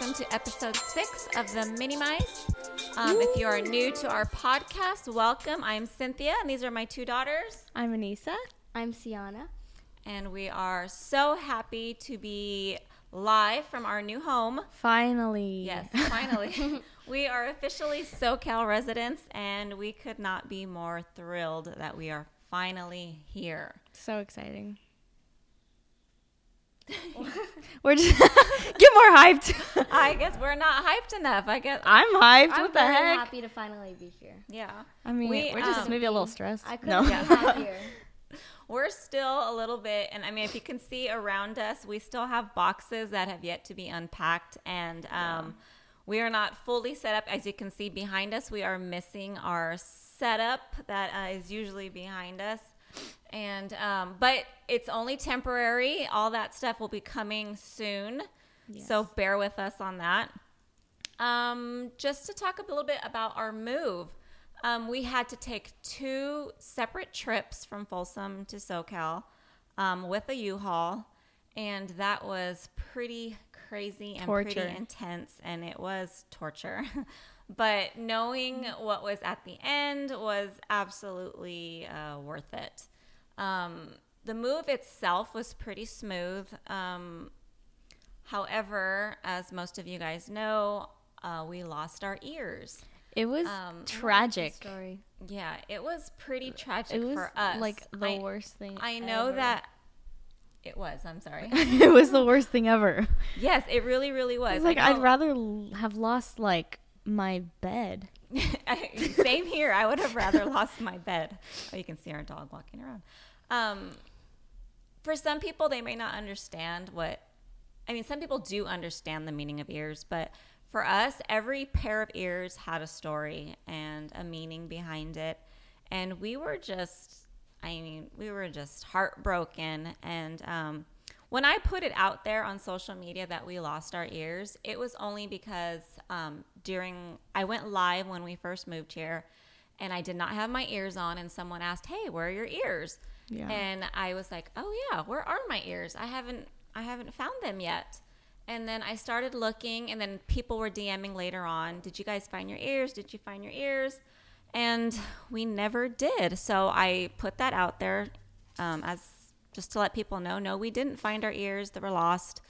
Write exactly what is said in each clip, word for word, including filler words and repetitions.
welcome to episode six of the Minnie Mice. Um, if you are new to our podcast, welcome. I'm Cynthia, and these are my two daughters. I'm Anissa. I'm Cianna. And we are so happy to be live from our new home. Finally. Yes, finally. We are officially SoCal residents, and we could not be more thrilled that we are finally here. So exciting. We're just get more hyped. I guess we're not hyped enough. I guess I'm hyped. I'm what the heck? I'm happy to finally be here. Yeah. I mean, we, we're just um, maybe a little stressed. I couldn't no. be happier. We're still a little bit, and I mean, if you can see around us, we still have boxes that have yet to be unpacked, and um, yeah. we are not fully set up. As you can see behind us, we are missing our setup that uh, is usually behind us, and um, but it's only temporary. All that stuff will be coming soon, yes. So bear with us on that. Um, just to talk a little bit about our move. Um, we had to take two separate trips from Folsom to SoCal um, with a U-Haul, and that was pretty crazy and torture. Pretty intense, and it was torture. But knowing what was at the end was absolutely uh, worth it. Um, the move itself was pretty smooth. Um, however, as most of you guys know, uh, we lost our ears. It was um, tragic. Story. Yeah, it was pretty tragic it was for us. Like the I, worst thing. I know ever. that it was. I'm sorry. It was the worst thing ever. Yes, it really, really was. It's like I'd rather have lost like my bed. Same here. I would have rather lost my bed. Oh, you can see our dog walking around. Um, for some people, they may not understand what. I mean, some people do understand the meaning of ears, but. For us, every pair of ears had a story and a meaning behind it. And we were just, I mean, we were just heartbroken. And um, when I put it out there on social media that we lost our ears, it was only because um, during, I went live when we first moved here and I did not have my ears on. And someone asked, hey, where are your ears? Yeah. And I was like, oh yeah, where are my ears? I haven't, I haven't found them yet. And then I started looking, and then people were DMing later on, did you guys find your ears? Did you find your ears? And we never did. So I put that out there um, as just to let people know, no, we didn't find our ears. They were lost.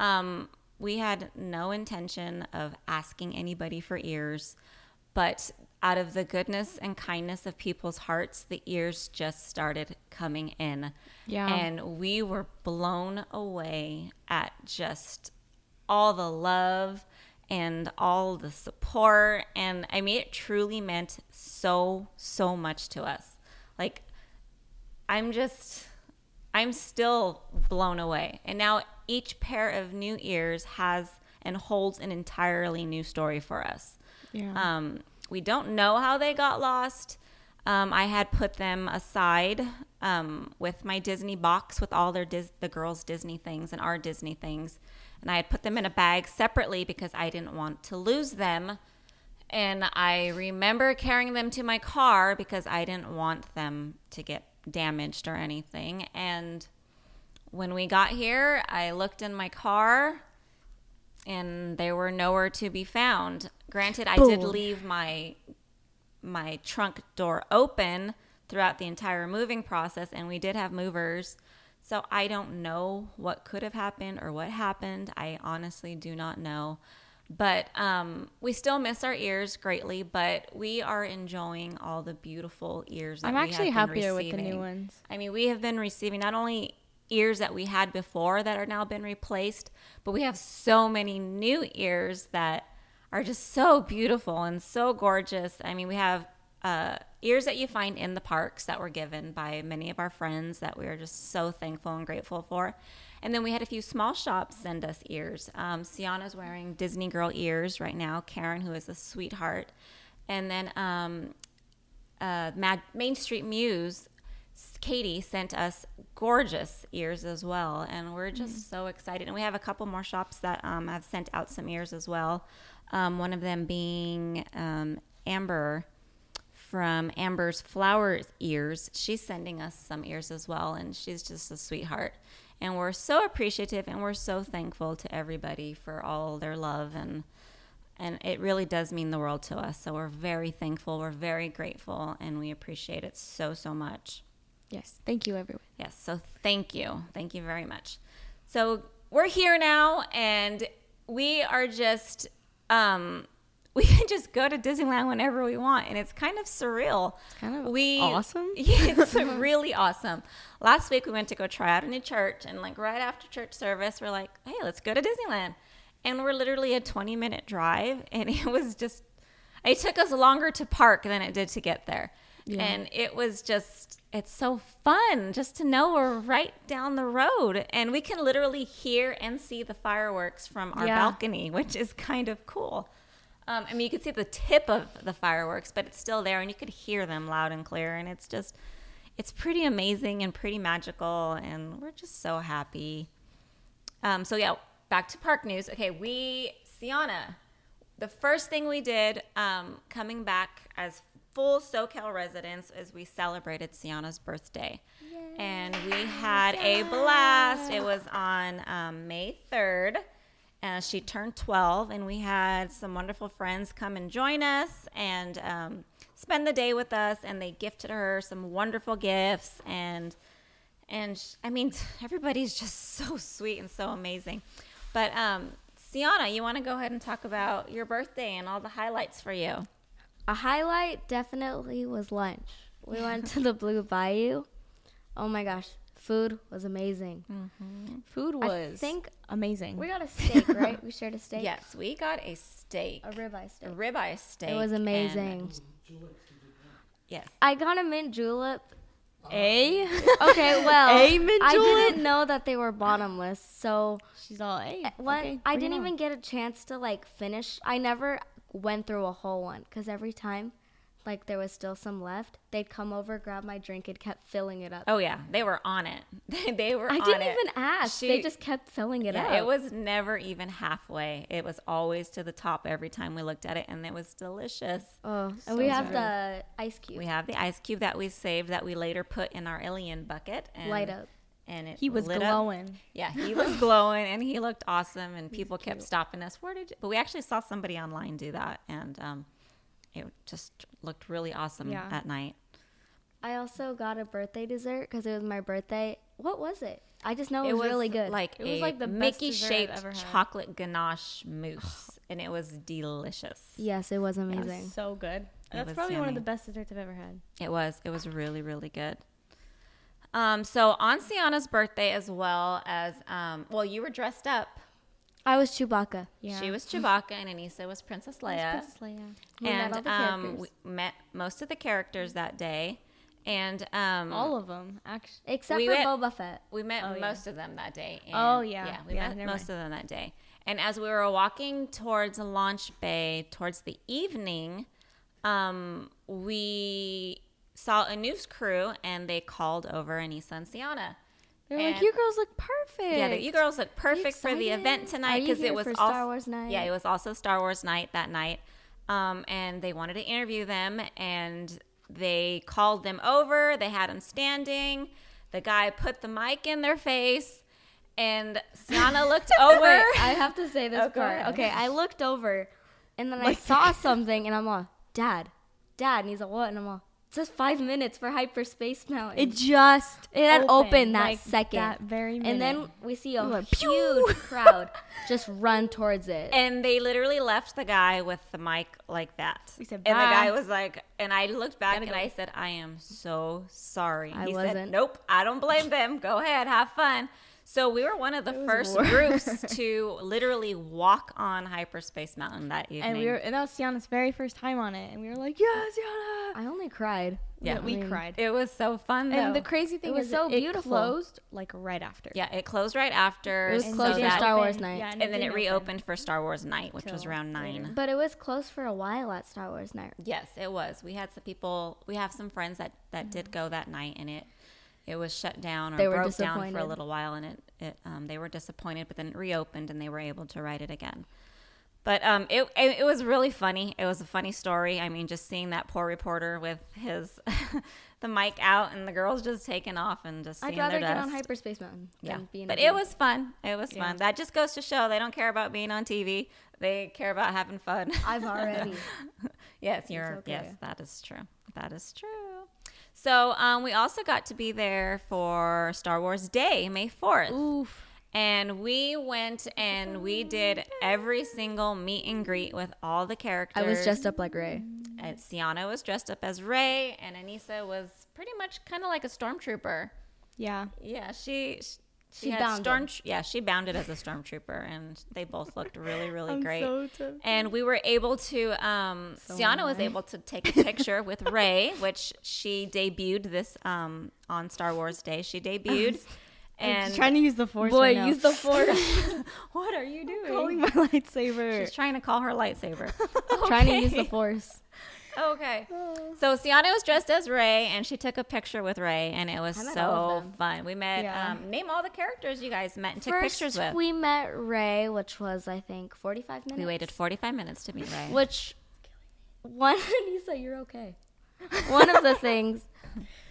Um, we had no intention of asking anybody for ears. But out of the goodness and kindness of people's hearts, the ears just started coming in. Yeah. And we were blown away at just all the love and all the support, and I mean it truly meant so so much to us. Like I'm just I'm still blown away. And now each pair of new ears has and holds an entirely new story for us. Yeah. Um we don't know how they got lost. Um, I had put them aside um, with my Disney box with all their Dis- the girls' Disney things and our Disney things. And I had put them in a bag separately because I didn't want to lose them. And I remember carrying them to my car because I didn't want them to get damaged or anything. And when we got here, I looked in my car and they were nowhere to be found. Granted, I Boom. did leave my... my trunk door open throughout the entire moving process, and we did have movers, so I don't know what could have happened or what happened. I honestly do not know, but um we still miss our ears greatly, but we are enjoying all the beautiful ears that I'm actually we have been happier receiving. With the new ones. I mean, we have been receiving not only ears that we had before that are now been replaced, but we have so many new ears that are just so beautiful and so gorgeous. I mean, we have uh, ears that you find in the parks that were given by many of our friends that we are just so thankful and grateful for. And then we had a few small shops send us ears. Um, Cianna's wearing Disney Girl ears right now. Karen, who is a sweetheart. And then um, uh, Mad- Main Street Muse, Katie, sent us gorgeous ears as well. And we're just mm-hmm. so excited. And we have a couple more shops that um, have sent out some ears as well. Um, one of them being um, Amber from Amber's Flowers Ears. She's sending us some ears as well, and she's just a sweetheart. And we're so appreciative, and we're so thankful to everybody for all their love, and and it really does mean the world to us. So we're very thankful, we're very grateful, and we appreciate it so, so much. Yes, thank you, everyone. Yes, so thank you. Thank you very much. So we're here now, and we are just, um, we can just go to Disneyland whenever we want, and it's kind of surreal. It's kind of we, awesome. Yeah, it's really awesome. Last week, we went to go try out a new church, and like right after church service, we're like, hey, let's go to Disneyland. And we're literally a twenty-minute drive, and it was just, it took us longer to park than it did to get there. Yeah. And it was just, it's so fun just to know we're right down the road, and we can literally hear and see the fireworks from our yeah. balcony, which is kind of cool. Um, I mean, you could see the tip of the fireworks, but it's still there, and you could hear them loud and clear. And it's just, it's pretty amazing and pretty magical, and we're just so happy. Um, so yeah, back to park news. Okay, we, Cianna, the first thing we did um, coming back as full SoCal residents is we celebrated Cianna's birthday. Yay. And we had a blast. It was on um, May third, and she turned twelve, and we had some wonderful friends come and join us and um, spend the day with us, and they gifted her some wonderful gifts, and and sh- I mean, everybody's just so sweet and so amazing. But um, Cianna, you want to go ahead and talk about your birthday and all the highlights for you? A highlight definitely was lunch. We went to the Blue Bayou. Oh, my gosh. Food was amazing. Mm-hmm. Food was I think amazing. We got a steak, right? We shared a steak? Yes, we got a steak. A ribeye steak. A ribeye steak. It was amazing. Yes. I got a mint julep. A? Okay, well, a mint julep? I didn't know that they were bottomless, so. She's all, hey, what? Okay, I didn't on. even get a chance to, like, finish. I never went through a whole one, because every time, like, there was still some left, they'd come over, grab my drink, and kept filling it up. Oh, yeah. They were on it. They were I on it. I didn't even ask. She, they just kept filling it yeah, up. It was never even halfway. It was always to the top every time we looked at it, and it was delicious. Oh, so and we have the ice cube. We have the ice cube that we saved that we later put in our alien bucket. And, light up. And it he was lit glowing. Up. Yeah, he was glowing, and he looked awesome, and He's people kept cute. stopping us. Where did you? But we actually saw somebody online do that, and um, it just looked really awesome yeah. at night. I also got a birthday dessert because it was my birthday. What was it? I just know it, it was, was really good. Like it was like the Mickey-shaped chocolate ganache mousse, and it was delicious. Yes, it was amazing. It was so good. It That's probably yummy. One of the best desserts I've ever had. It was. It was really, really good. Um, so on Cianna's birthday, as well as, um, well, you were dressed up. I was Chewbacca. Yeah. She was Chewbacca, and Anissa was Princess Leia. Was Princess Leia. We and met all the um, we met most of the characters that day, and um, all of them actually, except for met, Boba Fett. We met oh, most yeah. of them that day. And, oh yeah, yeah, we yeah, met most mind. of them that day. And as we were walking towards Launch Bay towards the evening, um, we. saw a news crew, and they called over Anissa and Cianna. They're and like, you girls look perfect. Yeah, you girls look perfect for the event tonight. Because it was for also, Star Wars Night? Yeah, it was also Star Wars Night that night. Um, and they wanted to interview them, and they called them over. They had them standing. The guy put the mic in their face, and Cianna looked over. Wait, I have to say this okay. part. Okay, I looked over, and then like, I saw something, and I'm like, Dad, Dad. And he's like, what? And I'm like, just five minutes for Hyperspace Mountain. It just it had opened, opened that like second, that very minute. And then we see a like, huge crowd just run towards it. And they literally left the guy with the mic like that. We said, bye. And the guy was like, and I looked back and go. I said, I am so sorry. I he wasn't. said, nope, I don't blame them. Go ahead, have fun. So we were one of the first worse. groups to literally walk on Hyperspace Mountain that evening. And we were, and that was Cianna's very first time on it. And we were like, yeah, Cianna. I only cried. Yeah, we I mean, cried. It was so fun, though. And the crazy thing it was, was so it beautiful. closed, like, right after. Yeah, it closed right after. It was closed so for Star open. Wars Night. Yeah, and, and it then it reopened open. for Star Wars Night, which Till was around nine. But it was closed for a while at Star Wars Night. Yes, it was. We had some people, we have some friends that, that mm-hmm. did go that night, and it. It was shut down or broke down for a little while, and it, it um, they were disappointed, but then it reopened, and they were able to ride it again. But um, it it was really funny. It was a funny story. I mean, just seeing that poor reporter with his the mic out and the girls just taking off and just seeing their dust. I'd rather get on Hyperspace Mountain yeah. than being But it was fun. It was yeah. fun. That just goes to show they don't care about being on T V. They care about having fun. I've already. yes, you're. Okay. Yes, that is true. That is true. So um, we also got to be there for Star Wars Day, May fourth. Oof. And we went and we did every single meet and greet with all the characters. I was dressed up like Rey. And Cianna was dressed up as Rey, and Anissa was pretty much kind of like a stormtrooper. Yeah. Yeah, she she, she had bounded. Storm, yeah, she bounded as a stormtrooper, and they both looked really, really I'm great. So tempted. And we were able to, um, so Cianna was able to take a picture with Rey, which she debuted this um, on Star Wars Day. She debuted. And she's trying to use the force. Boy, right now. Use the force. What are you doing? I'm calling my lightsaber. She's trying to call her lightsaber. Okay. Trying to use the force. Okay. Oh. So Cianna was dressed as Rey, and she took a picture with Rey, and it was so fun. We met. Yeah. Um, name all the characters you guys met and took First, pictures with. We met Rey, which was I think forty-five minutes. We waited forty-five minutes to meet Rey. Which one, Anissa? You're okay. One of the things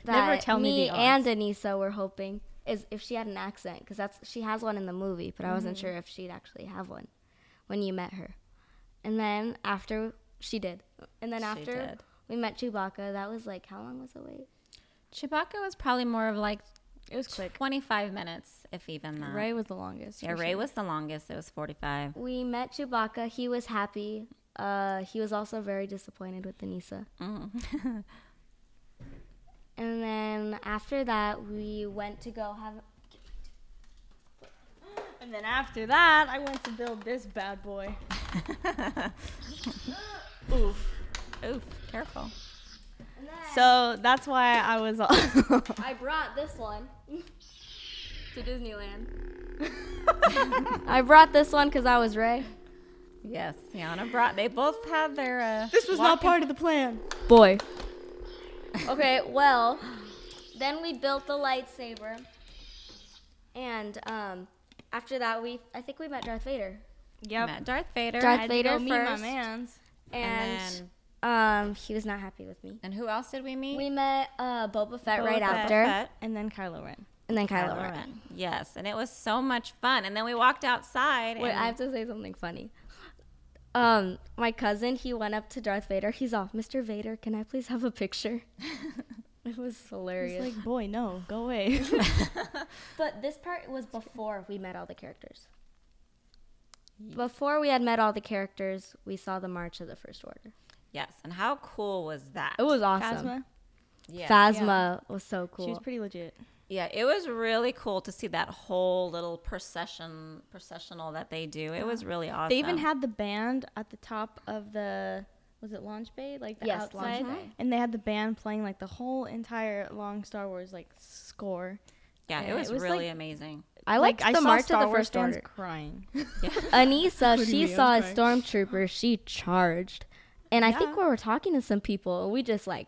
that Never tell me, me and Anissa were hoping. Is if she had an accent, because that's she has one in the movie, but I wasn't mm-hmm. sure if she'd actually have one when you met her. And then after she did, and then she after did. We met Chewbacca, that was like how long was the wait? Chewbacca was probably more of like it was quick, twenty-five minutes if even that. Rey was the longest. Yeah, Rey was the longest. It was forty-five. We met Chewbacca. He was happy. Uh, he was also very disappointed with Anissa. Mm. And then after that, we went to go have... And then after that, I went to build this bad boy. Oof. Oof. Careful. And then so that's why I was... All I brought this one to Disneyland. I brought this one because I was Rey. Yes. Cianna brought... They both had their... Uh, this was walking. Not part of the plan. Boy. Okay, well, then we built the lightsaber, and um, after that, we I think we met Darth Vader. Yep, met Darth Vader. Darth I had Vader to go first. Meet my man's. And, and then, um, he was not happy with me. And who else did we meet? We met uh, Boba Fett Boba right Fett. after, Fett. and then Kylo Ren. And then Kylo, Kylo Ren. Ren. Yes, and it was so much fun. And then we walked outside. Wait, and I have to say something funny. Um, my cousin, he went up to Darth Vader. He's off, Mister Vader, can I please have a picture? It was hilarious. He's like, boy, no, go away. But this part was before we met all the characters. Before we had met all the characters, we saw the March of the First Order. Yes, and how cool was that? It was awesome. Phasma, yeah. Phasma yeah. was so cool. She was pretty legit. Yeah, it was really cool to see that whole little procession, processional that they do. It was really awesome. They even had the band at the top of the, was it Launch Bay? Like the yes, outside. Launch Bay. And they had the band playing like the whole entire long Star Wars like score. Yeah, it was, it was really like, amazing. I liked like, the I March of Star the First Order. Crying. Yeah. Anissa, she saw a stormtrooper. She charged. And I yeah. think we were talking to some people. We just like.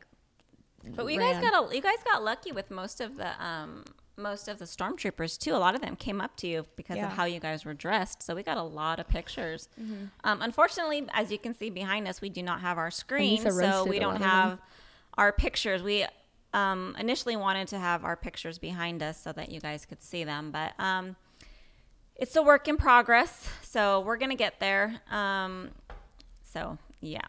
But we, you guys got a, you guys got lucky with most of the um, most of the stormtroopers too. A lot of them came up to you because yeah. of how you guys were dressed. So we got a lot of pictures. Mm-hmm. Um, unfortunately, as you can see behind us, we do not have our screen, so we don't have our pictures. We um, initially wanted to have our pictures behind us so that you guys could see them, but um, it's a work in progress. So we're gonna get there. Um, so yeah.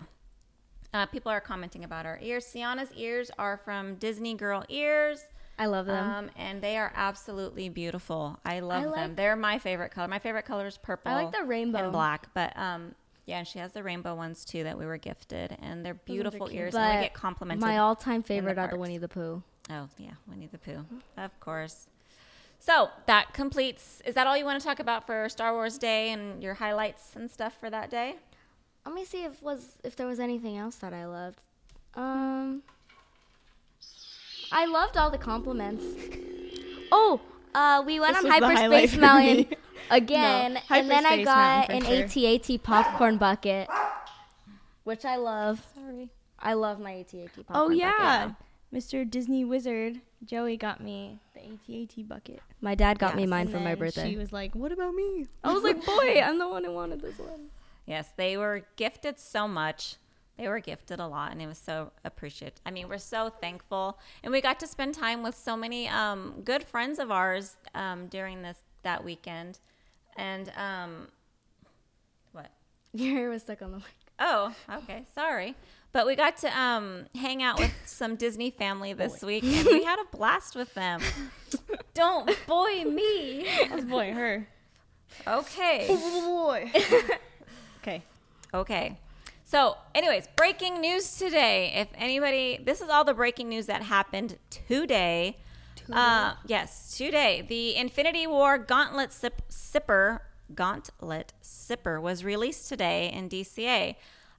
Uh, people are commenting about our ears. Cianna's ears are from Disney Girl Ears. I love them. Um, and they are absolutely beautiful. I love I like them. They're my favorite color. My favorite color is purple. I like the rainbow. And black. But um, yeah, and she has the rainbow ones too that we were gifted. And they're beautiful ears. But and we get complimented. My all-time favorite the are the Winnie the Pooh. Oh, yeah. Winnie the Pooh. Of course. So that completes. Is that all you want to talk about for Star Wars Day and your highlights and stuff for that day? Let me see if was if there was anything else that I loved. Um, I loved all the compliments. Oh, uh, we went this on Hyperspace Mountain again, no, and then I got an sure. A T A T popcorn bucket, which I love. Sorry, I love my A T A T popcorn bucket. Oh yeah, bucket. Mister Disney Wizard Joey got me the A T A T bucket. My dad got yes, me mine for my birthday. She was like, "What about me?" I was like, "Boy, I'm the one who wanted this one." Yes, they were gifted so much. They were gifted a lot, and it was so appreciative. I mean, we're so thankful. And we got to spend time with so many um, good friends of ours um, during this that weekend. And um, what? Your hair was stuck on the mic. Oh, okay. Sorry. But we got to um, hang out with some Disney family this boy. week, and we had a blast with them. Don't boy me. I was boying her. Okay. Boy. Okay. Okay. So, anyways, breaking news today. If anybody, this is all the breaking news that happened today. today. Uh, yes, today. The Infinity War Gauntlet sip, Sipper, Gauntlet Sipper was released today in D C A.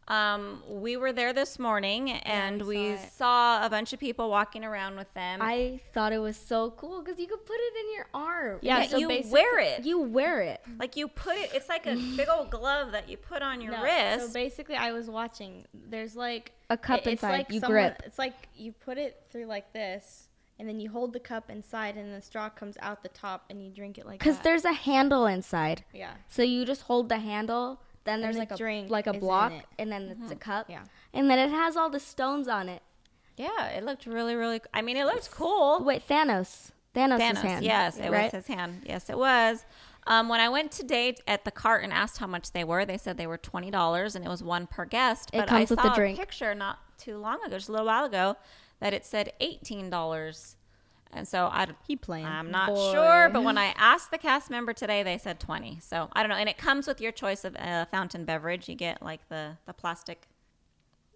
Um, we were there this morning, and yeah, we saw, saw a bunch of people walking around with them. I thought it was so cool because you could put it in your arm. Yeah, yeah so you wear it. You wear it. Like you put it. It's like a big old glove that you put on your no, wrist. So basically, I was watching. There's like a cup it, inside. Like you someone, grip. It's like you put it through like this. And then you hold the cup inside, and the straw comes out the top, and you drink it like that. Because there's a handle inside. Yeah. So you just hold the handle, then there's like a like a block, and then it's a cup. Yeah. And then it has all the stones on it. Yeah, it looked really, really cool. I mean, it looked cool. Wait, Thanos. Thanos' hand. Yes, it was his hand. Yes, it was. Um, when I went today at the cart and asked how much they were, they said they were twenty dollars, and it was one per guest. But I saw a picture not too long ago, just a little while ago, that it said eighteen dollars. And so I, he playing. I'm not Boy. sure, but when I asked the cast member today, they said twenty. So I don't know. And it comes with your choice of a fountain beverage. You get like the, the plastic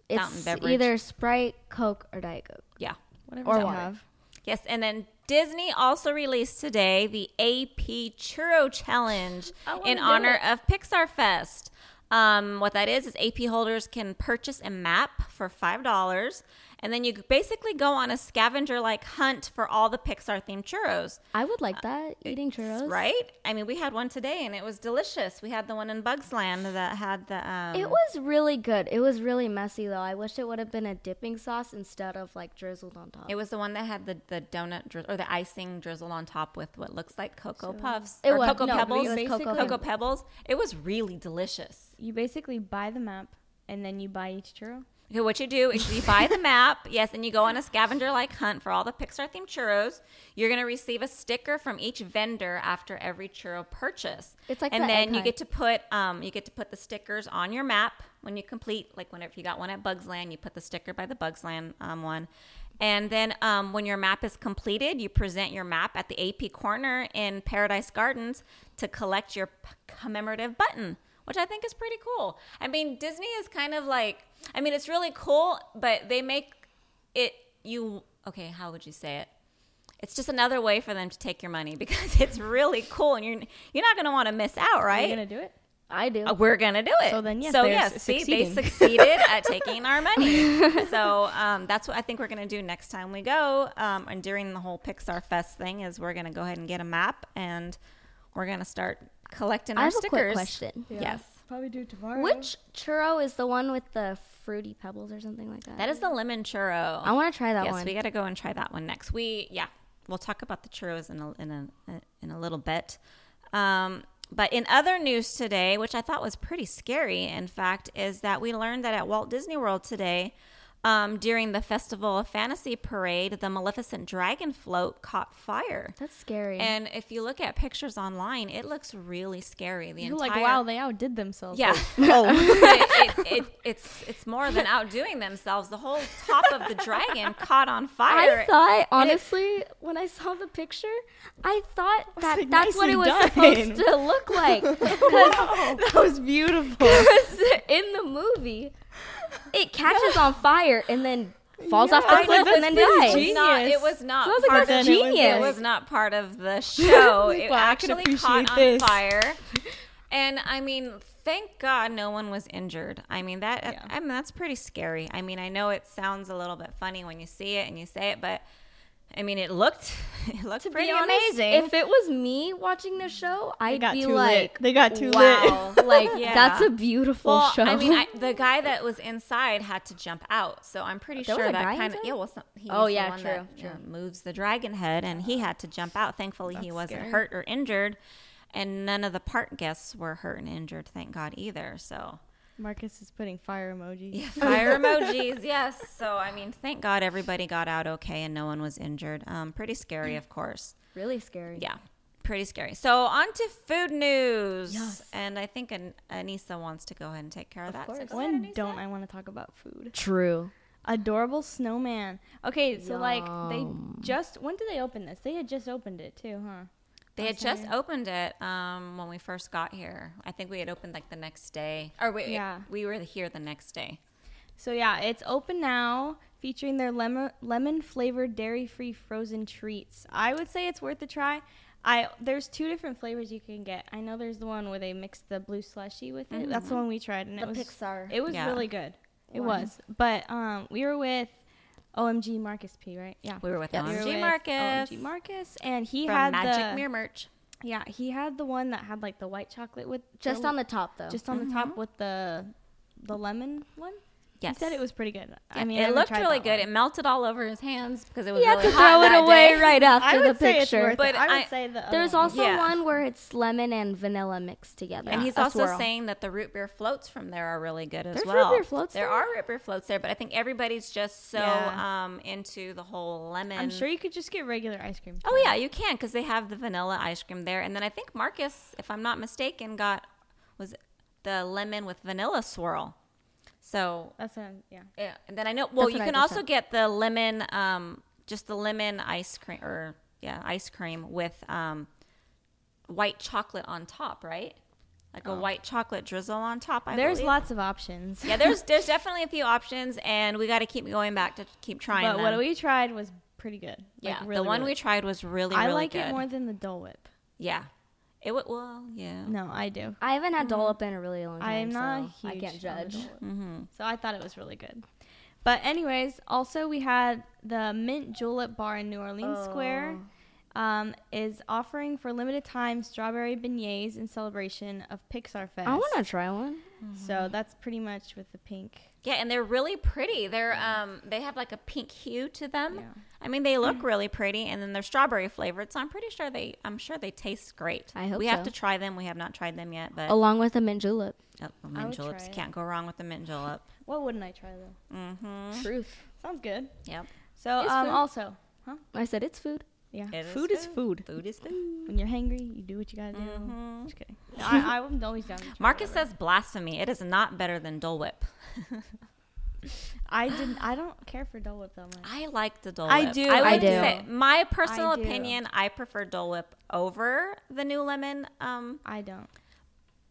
it's fountain beverage. It's either Sprite, Coke, or Diet Coke. Yeah. Whatever or you water. Have. Yes. And then Disney also released today the A P Churro Challenge in honor it. of Pixar Fest. Um, what that is is A P holders can purchase a map for five dollars. And then you basically go on a scavenger-like hunt for all the Pixar-themed churros. I would like that, eating churros. Right? I mean, we had one today, and it was delicious. We had the one in Bugs Land that had the... Um, it was really good. It was really messy, though. I wish it would have been a dipping sauce instead of, like, drizzled on top. It was the one that had the, the donut dri- or the icing drizzled on top with what looks like Cocoa so, Puffs. It or was, Cocoa no, Pebbles. It was Cocoa, Cocoa Pebbles. It was really delicious. You basically buy the map, and then you buy each churro. Okay, what you do is you buy the map, yes, and you go on a scavenger-like hunt for all the Pixar-themed churros. You're going to receive a sticker from each vendor after every churro purchase. It's like and then you get to put um, you get to put the stickers on your map when you complete. Like whenever you got one at Bugs Land, you put the sticker by the Bugs Land um, one. And then um, when your map is completed, you present your map at the A P corner in Paradise Gardens to collect your p- commemorative button, which I think is pretty cool. I mean, Disney is kind of like, I mean, it's really cool, but they make it, you, okay, how would you say it? It's just another way for them to take your money because it's really cool and you're you're not going to want to miss out, right? Are you going to do it? I do. Uh, we're going to do it. So then, yes, so, yes see, they succeeded at taking our money. So um, that's what I think we're going to do next time we go. Um, and during the whole Pixar Fest thing is we're going to go ahead and get a map and we're going to start collecting our stickers. I have a quick question. Yeah. Yes. Probably do tomorrow. Which churro is the one with the fruity pebbles or something like that? That is the lemon churro. I want to try that yes, one. Yes, we got to go and try that one next. We yeah, we'll talk about the churros in a in a in a little bit. Um, but in other news today, which I thought was pretty scary, in fact, is that we learned that at Walt Disney World today, um, during the Festival of Fantasy Parade, the Maleficent Dragon Float caught fire. That's scary. And if you look at pictures online, it looks really scary. The You're entire... like, wow, they outdid themselves. Yeah. Oh. it, it, it, it's it's more than outdoing themselves. The whole top of the dragon caught on fire. I thought, honestly, it... when I saw the picture, I thought that like that's what it was done. supposed to look like. Wow. That was beautiful. In the movie, it catches yeah. on fire and then falls yeah, off the cliff and then dies. It was not so part like, of genius. It was not part of the show. It wow, actually caught this. on fire. And I mean, thank God no one was injured. I mean that yeah. I mean that's pretty scary. I mean, I know it sounds a little bit funny when you see it and you say it, but I mean, it looked it looked to pretty honest, amazing. If it was me watching the show, I'd be like, lit. They got too wow. lit. Like, yeah. That's a beautiful well, show. I mean, I, the guy that was inside had to jump out. So I'm pretty there sure that kind of, yeah, well, some, he oh, was yeah, the one true, that true. Yeah, moves the dragon head and he had to jump out. Thankfully, that's he wasn't scary. hurt or injured. And none of the park guests were hurt and injured, thank God, either. So Marcus is putting fire emojis. Yeah, fire emojis, yes. So, I mean, thank God everybody got out okay and no one was injured. Um, pretty scary, of course. Really scary. Yeah, pretty scary. So, on to food news. Yes. And I think An- Anissa wants to go ahead and take care of, of that. Of course. So when ahead, don't I want to talk about food? True. Adorable snowman. Okay, so, Yum. like, they just, when did they open this? They had just opened it, too, huh? They had just opened it um, when we first got here. I think we had opened like the next day. Or we, yeah. we were here the next day. So, yeah, it's open now, featuring their lemon, lemon-flavored dairy-free frozen treats. I would say it's worth a try. I There's two different flavors you can get. I know there's the one where they mix the blue slushy with it. Mm-hmm. That's the one we tried. And the it was, Pixar. It was yeah. really good. It one. was. But um, we were with... O M G Marcus P, right? Yeah. We were with yes. O M G we were Marcus. With O M G Marcus. And he From had Magic the... Magic Mirror merch. Yeah. He had the one that had, like, the white chocolate with... Just the, on the top, though. Just on mm-hmm. the top with the the lemon one? Yes. He said it was pretty good. Yeah. I mean, It I looked really good. One. It melted all over his hands because it was yeah, really hot that day. You have to throw it away day. right after I the picture. But I would I, say the There's also yeah. one where it's lemon and vanilla mixed together. Yeah. And he's A also swirl. saying that the root beer floats from there are really good as There's well. There's root beer floats there? There are root beer floats there, but I think everybody's just so yeah. um, into the whole lemon. I'm sure you could just get regular ice cream. Oh, yeah, you can because they have the vanilla ice cream there. And then I think Marcus, if I'm not mistaken, got was it the lemon with vanilla swirl. So that's a, yeah. yeah. And then I know, well, that's you can also get the lemon, um, just the lemon ice cream or yeah, ice cream with, um, white chocolate on top, right? Like oh. a white chocolate drizzle on top. I there's believe. lots of options. Yeah. There's, there's definitely a few options and we got to keep going back to keep trying. But them. what we tried was pretty good. Yeah. Like, really, the one really we tried was really, really good. I like good. it more than the Dole Whip. Yeah. It would, well, yeah. No, I do. I haven't had mm-hmm. Dole Whip in a really long time. I am not so huge. I can't judge. Mm-hmm. So I thought it was really good. But anyways, also we had the Mint Julep Bar in New Orleans oh. Square um, is offering for limited time strawberry beignets in celebration of Pixar Fest. I want to try one. Mm-hmm. So that's pretty much with the pink. Yeah, and they're really pretty. They're um, they have like a pink hue to them. Yeah. I mean, they look really pretty, and then they're strawberry flavored. So I'm pretty sure they, I'm sure they taste great. I hope we so. have to try them. We have not tried them yet, but along with the mint julep, oh, well, mint juleps can't go wrong with the mint julep. What wouldn't I try though? Mm-hmm. Truth. Sounds good. Yep. So it's um, food. also, huh? I said it's food. Yeah. It food is food. is food. Food is food. When you're hangry, you do what you gotta do. Mm-hmm. Just kidding. No, I, I'm always down. Marcus says blasphemy. It is not better than Dole Whip. I didn't. I don't care for Dole Whip that much. I like the Dole Whip. I do. I, I do. Say, my personal I do. opinion, I prefer Dole Whip over the new lemon. Um, I don't.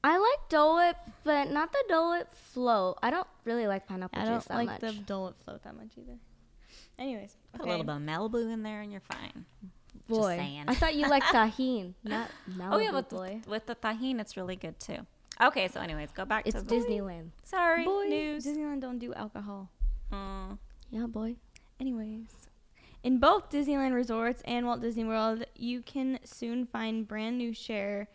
I like Dole Whip, but not the Dole Whip float. I don't really like pineapple I juice that like much. I don't like the Dole Whip float that much either. Anyways, put okay. a little bit of Malibu in there, and you're fine. Boy, just saying. I thought you liked tajin, not Malibu. Oh yeah, with boy. The, with the tajin, it's really good too. Okay, so anyways, go back it's to the Disneyland. Boy. Sorry, boy, news. Disneyland don't do alcohol. Mm. Yeah, boy. Anyways, in both Disneyland resorts and Walt Disney World, you can soon find brand new share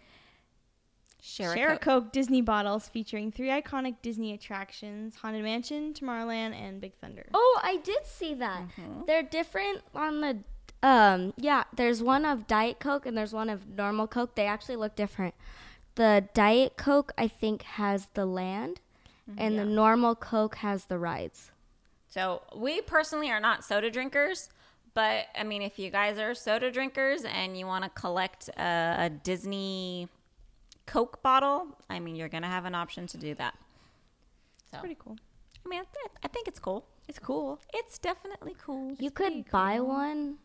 share, share Coke. Coke Disney bottles featuring three iconic Disney attractions: Haunted Mansion, Tomorrowland, and Big Thunder. Oh, I did see that. Mm-hmm. They're different on the. Um. Yeah, there's one of Diet Coke and there's one of normal Coke. They actually look different. The Diet Coke, I think, has the land, mm-hmm. and yeah. the normal Coke has the rides. So we personally are not soda drinkers, but, I mean, if you guys are soda drinkers and you want to collect a, a Disney Coke bottle, I mean, you're going to have an option to do that. So. It's pretty cool. I mean, I think it's cool. It's cool. It's definitely cool. You it's could buy cool. one,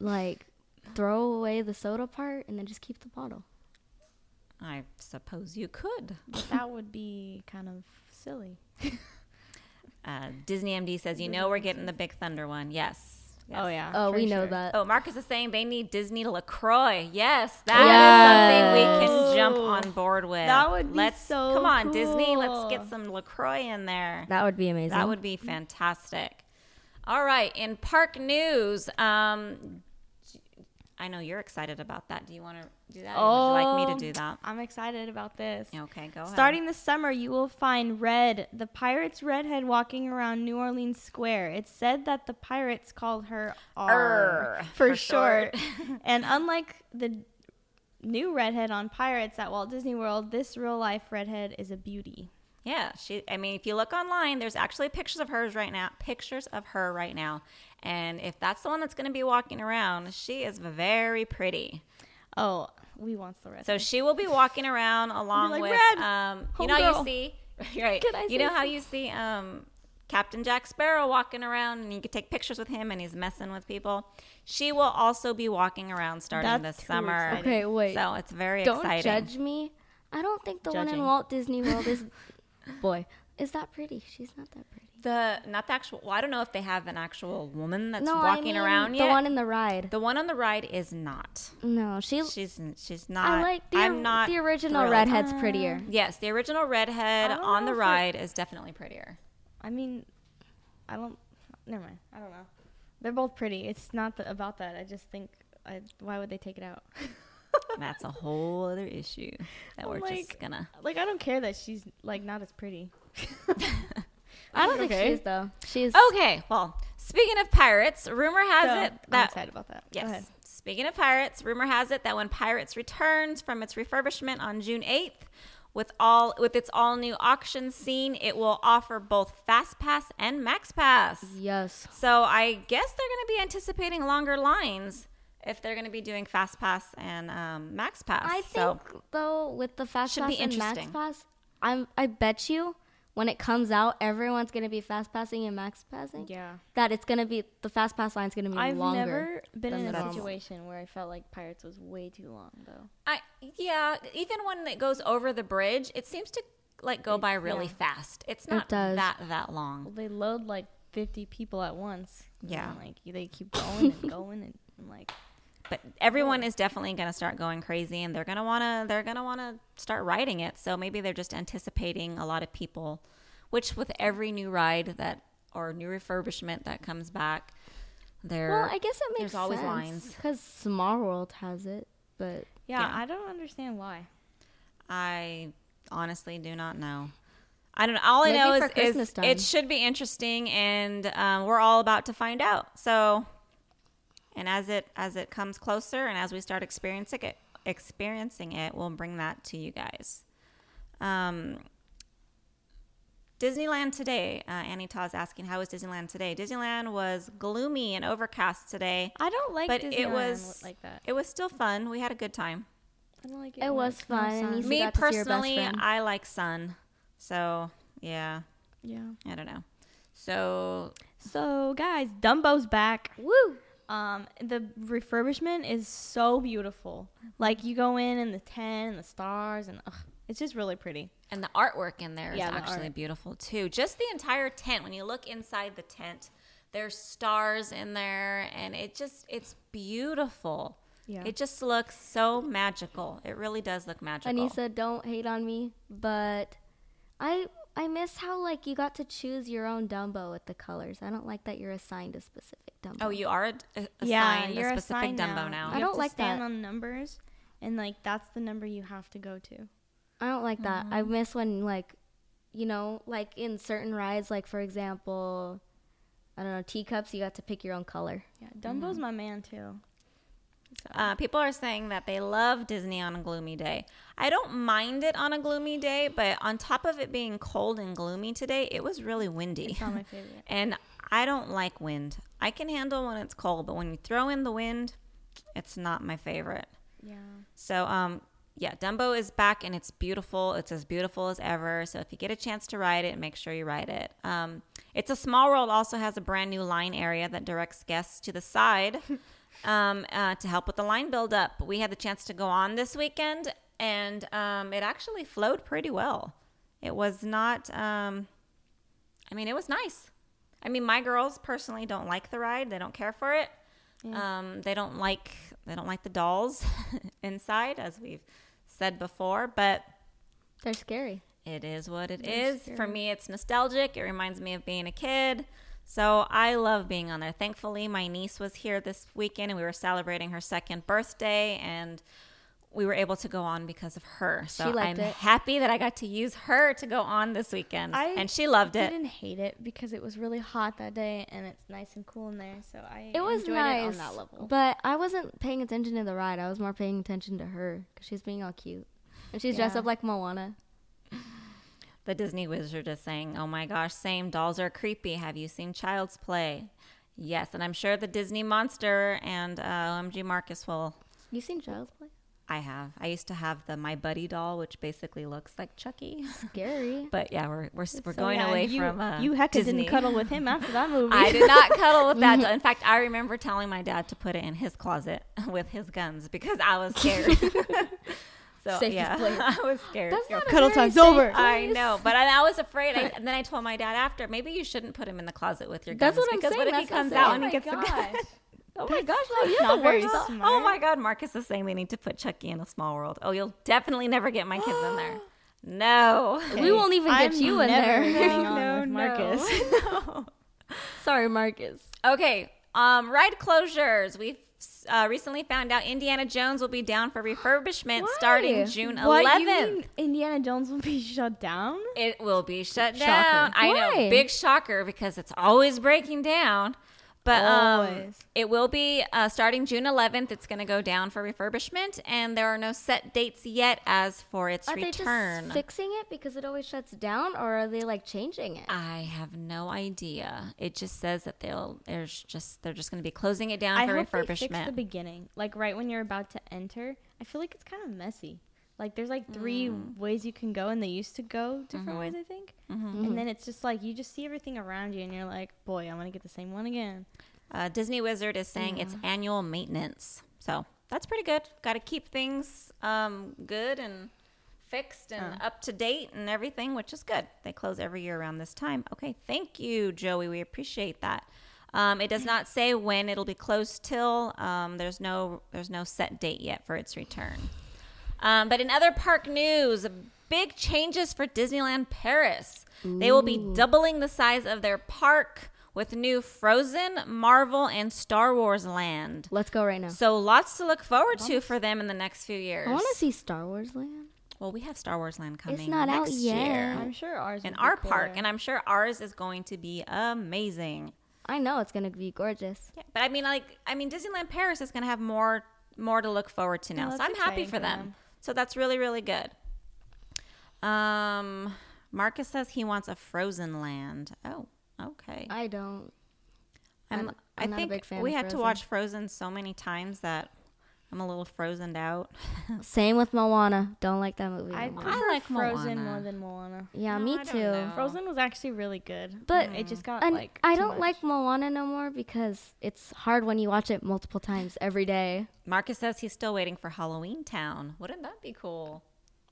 like, throw away the soda part and then just keep the bottle. I suppose you could. But that would be kind of silly. uh, Disney M D says, you know we're getting the Big Thunder one. Yes. Yes. Oh, yeah. Oh, we sure. know that. Oh, Marcus is saying they need Disney LaCroix. Yes. That yes. is something we can jump on board with. That would be let's, so Come on, cool. Disney. Let's get some LaCroix in there. That would be amazing. That would be fantastic. All right. In park news, um, I know you're excited about that. Do you want to do that? Oh, would you like me to do that? I'm excited about this. Okay, go ahead. Starting this summer, you will find Red, the Pirates Redhead, walking around New Orleans Square. It's said that the Pirates called her R er, for, for short. short. And unlike the new Redhead on Pirates at Walt Disney World, this real-life Redhead is a beauty. Yeah, she. I mean, if you look online, there's actually pictures of hers right now. Pictures of her right now, and if that's the one that's going to be walking around, she is very pretty. Oh, we want the red. So she will be walking around along like, with, um, you know, girl. You see, right? You know so? How you see um, Captain Jack Sparrow walking around, and you can take pictures with him, and he's messing with people. She will also be walking around starting that's this summer. Exciting. Okay, wait. So it's very don't exciting. Don't judge me. I don't think the Judging. one in Walt Disney World is. Boy, is that pretty? She's not that pretty. The not the actual. Well, I don't know if they have an actual woman that's no, walking I mean, around yet. The one in the ride. The one on the ride is not. No, she. She's she's not. I like the. I'm not the original thrilled. redhead's prettier. Uh, yes, the original redhead on the ride it, is definitely prettier. I mean, I don't. Never mind. I don't know. They're both pretty. It's not the, about that. I just think. I, why would they take it out? That's a whole other issue that I'm we're like, just gonna like. I don't care that she's like not as pretty. I don't okay. think she is though. She is okay. Well, speaking of pirates, rumor has so, it that I'm excited about that. Yes. Speaking of pirates, rumor has it that when Pirates returns from its refurbishment on June eighth, with all with its all new auction scene, it will offer both Fast Pass and Max Pass. Yes. So I guess they're going to be anticipating longer lines. If they're going to be doing Fast Pass and um, Max Pass. I think, so, though, with the Fast Pass and Max Pass, I'm, I bet you when it comes out, everyone's going to be Fast Passing and Max Passing. Yeah. That it's going to be, the Fast Pass line's going to be I've longer. I've never been in a situation normal. where I felt like Pirates was way too long, though. I Yeah, even when it goes over the bridge, it seems to, like, go it, by really yeah. fast. It's not it that that long. Well, they load, like, fifty people at once. Yeah. And, like, they keep going and going and, and like... But everyone is definitely going to start going crazy, and they're going to want to they're going to want to start riding it. So maybe they're just anticipating a lot of people, which with every new ride that or new refurbishment that comes back, there well, I guess it makes there's sense always lines because Small World has it, but yeah, yeah, I don't understand why. I honestly do not know. I don't know. All maybe I know is, is it should be interesting, and um, we're all about to find out. So. And as it as it comes closer and as we start experiencing it, experiencing it, we'll bring that to you guys. Um, Disneyland today. Uh, Annie Ta is asking, how was Disneyland today? Disneyland was gloomy and overcast today. I don't like but Disneyland it was, like that. It was still fun. We had a good time. I don't like it. It was fun. No Me personally, I like sun. So, yeah. Yeah. I don't know. So, so guys, Dumbo's back. Woo! Um, the refurbishment is so beautiful. Like you go in and the tent and the stars and ugh, it's just really pretty. And the artwork in there yeah, is the actually art. beautiful too. Just the entire tent. When you look inside the tent, there's stars in there and it just, it's beautiful. Yeah. It just looks so magical. It really does look magical. Anissa, don't hate on me, but I, I miss how like you got to choose your own Dumbo with the colors. I don't like that you're assigned a specific Dumbo. Oh, you are a, a yeah, assigned you're a specific assigned Dumbo now. now. I you don't have to like stand that. on numbers, and like that's the number you have to go to. I don't like that. Mm-hmm. I miss when like, you know, like in certain rides, like for example, I don't know, teacups. You got to pick your own color. Yeah, Dumbo's mm-hmm. my man too. So. Uh, people are saying that they love Disney on a gloomy day. I don't mind it on a gloomy day, but on top of it being cold and gloomy today, it was really windy. It's not my favorite. And I don't like wind. I can handle when it's cold, but when you throw in the wind, it's not my favorite. Yeah. So, um, yeah, Dumbo is back and it's beautiful. It's as beautiful as ever. So if you get a chance to ride it, make sure you ride it. Um, It's a Small World also has a brand new line area that directs guests to the side. Um, uh, to help with the line buildup. We had the chance to go on this weekend, and um, it actually flowed pretty well. It was not, um, I mean, it was nice. I mean, my girls personally don't like the ride. They don't care for it. Yeah. Um, they don't like, they don't like the dolls inside, as we've said before, but they're scary. It is what it they're is. Scary. For me, it's nostalgic. It reminds me of being a kid. So I love being on there. Thankfully, my niece was here this weekend, and we were celebrating her second birthday, and we were able to go on because of her. So I'm it. happy that I got to use her to go on this weekend, I and she loved it. I didn't hate it because it was really hot that day, and it's nice and cool in there, so I it was enjoyed nice, it on that level. But I wasn't paying attention to the ride. I was more paying attention to her because she's being all cute, and she's yeah. dressed up like Moana. The Disney Wizard is saying, oh my gosh, same, dolls are creepy. Have you seen Child's Play? Yes, and I'm sure the Disney Monster and uh, O M G Marcus will. You've seen Child's Play? I have. I used to have the My Buddy doll, which basically looks like Chucky. Scary. But yeah, we're we're, we're so going yeah, away you, from uh, you. Hecka didn't cuddle with him after that movie. I did not cuddle with that doll. In fact, I remember telling my dad to put it in his closet with his guns because I was scared. So safest yeah, place. I was scared. That's not cuddle time's over. Place. I know, but I, I was afraid. I, and then I told my dad after, maybe you shouldn't put him in the closet with your guns. That's what I'm because saying. What if that's he comes out oh and he gets gosh. the gun? Oh my gosh, no, you're not the worst. Oh my God, Marcus is saying they need to put Chucky in A Small World. Oh, you'll definitely never get my kids in there. No, okay. We won't even get I'm you in there. No, no, Marcus. No. Sorry, Marcus. Okay, um, ride closures. We've Uh, recently found out Indiana Jones will be down for refurbishment Why? starting June eleventh. What, you mean Indiana Jones will be shut down? It will be shut shocker. down. Why? I know, big shocker, because it's always breaking down. But um, it will be uh, starting June eleventh. It's going to go down for refurbishment, and there are no set dates yet as for its are return. Are they just fixing it because it always shuts down, or are they like changing it? I have no idea. It just says that they'll there's just they're just going to be closing it down I for hope refurbishment. They fix the beginning, like right when you're about to enter. I feel like it's kind of messy. Like there's like three mm. ways you can go, and they used to go different mm-hmm. ways, I think. Mm-hmm. Mm-hmm. And then it's just like you just see everything around you, and you're like, boy, I'm gonna get the same one again. Uh, Disney Wizard is saying mm. it's annual maintenance, so that's pretty good. Got to keep things um, good and fixed and uh. up to date and everything, which is good. They close every year around this time. Okay, thank you, Joey. We appreciate that. Um, it does not say when it'll be closed till. Um, there's no there's no set date yet for its return. Um, but in other park news, big changes for Disneyland Paris. Ooh. They will be doubling the size of their park with new Frozen, Marvel, and Star Wars Land. Let's go right now. So lots to look forward to for them in the next few years. I want to see Star Wars Land. Well, we have Star Wars Land coming. It's not next out yet. Year. I'm sure ours is in our cooler. park, and I'm sure ours is going to be amazing. I know it's going to be gorgeous. Yeah, but I mean, like, I mean, Disneyland Paris is going to have more, more to look forward to now. Oh, so I'm happy for them. them. So that's really, really good. Um, Marcus says he wants a Frozen Land. Oh, okay. I don't. I'm, I'm I not think a big fan we of had Frozen. to watch Frozen so many times that I'm a little frozened out. Same with Moana. Don't like that movie. I, I like Frozen Moana. more than Moana. Yeah, no, me I too. Frozen was actually really good, but mm. it just got and like. I don't much. like Moana no more because it's hard when you watch it multiple times every day. Marcus says he's still waiting for Halloween Town. Wouldn't that be cool?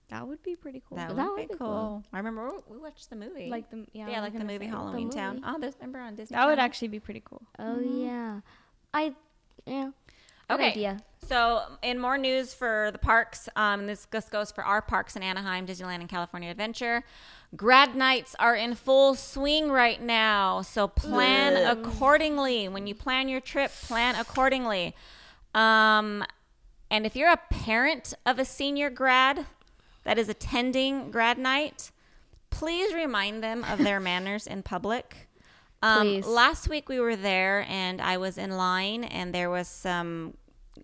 That would be pretty cool. That would, that would be, be cool. cool. I remember we watched the movie. Like the yeah, yeah like the movie Halloween the movie. Town. Oh, there's remember on Disney. That Channel? Would actually be pretty cool. Oh mm-hmm. yeah, I yeah. Good okay. idea. So in more news for the parks, um, this just goes for our parks in Anaheim, Disneyland, and California Adventure. Grad nights are in full swing right now, so plan Ooh. accordingly. When you plan your trip, plan accordingly. Um, and if you're a parent of a senior grad that is attending grad night, please remind them of their manners in public. Um, last week we were there, and I was in line, and there was some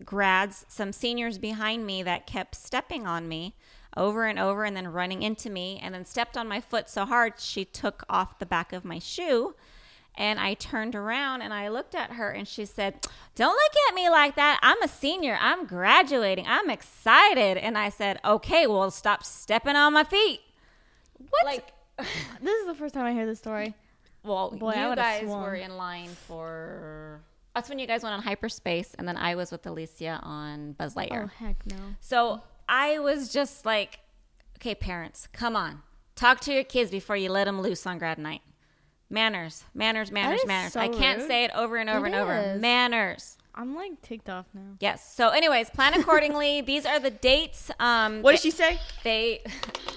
grads, some seniors behind me that kept stepping on me over and over and then running into me and then stepped on my foot so hard she took off the back of my shoe. And I turned around and I looked at her, and she said, "Don't look at me like that. I'm a senior. I'm graduating. I'm excited." And I said, "Okay, well, stop stepping on my feet." What? Like, this is the first time I hear this story. Well, Boy, you guys swung. were in line for... That's when you guys went on Hyperspace, and then I was with Alicia on Buzz Lightyear. Oh, heck no. So I was just like, okay, parents, come on. Talk to your kids before you let them loose on grad night. Manners, manners, manners, manners. So I can't rude. say it over and over it and over. Is. Manners. I'm like ticked off now. Yes. So anyways, plan accordingly. These are the dates. Um, what did they, she say? They,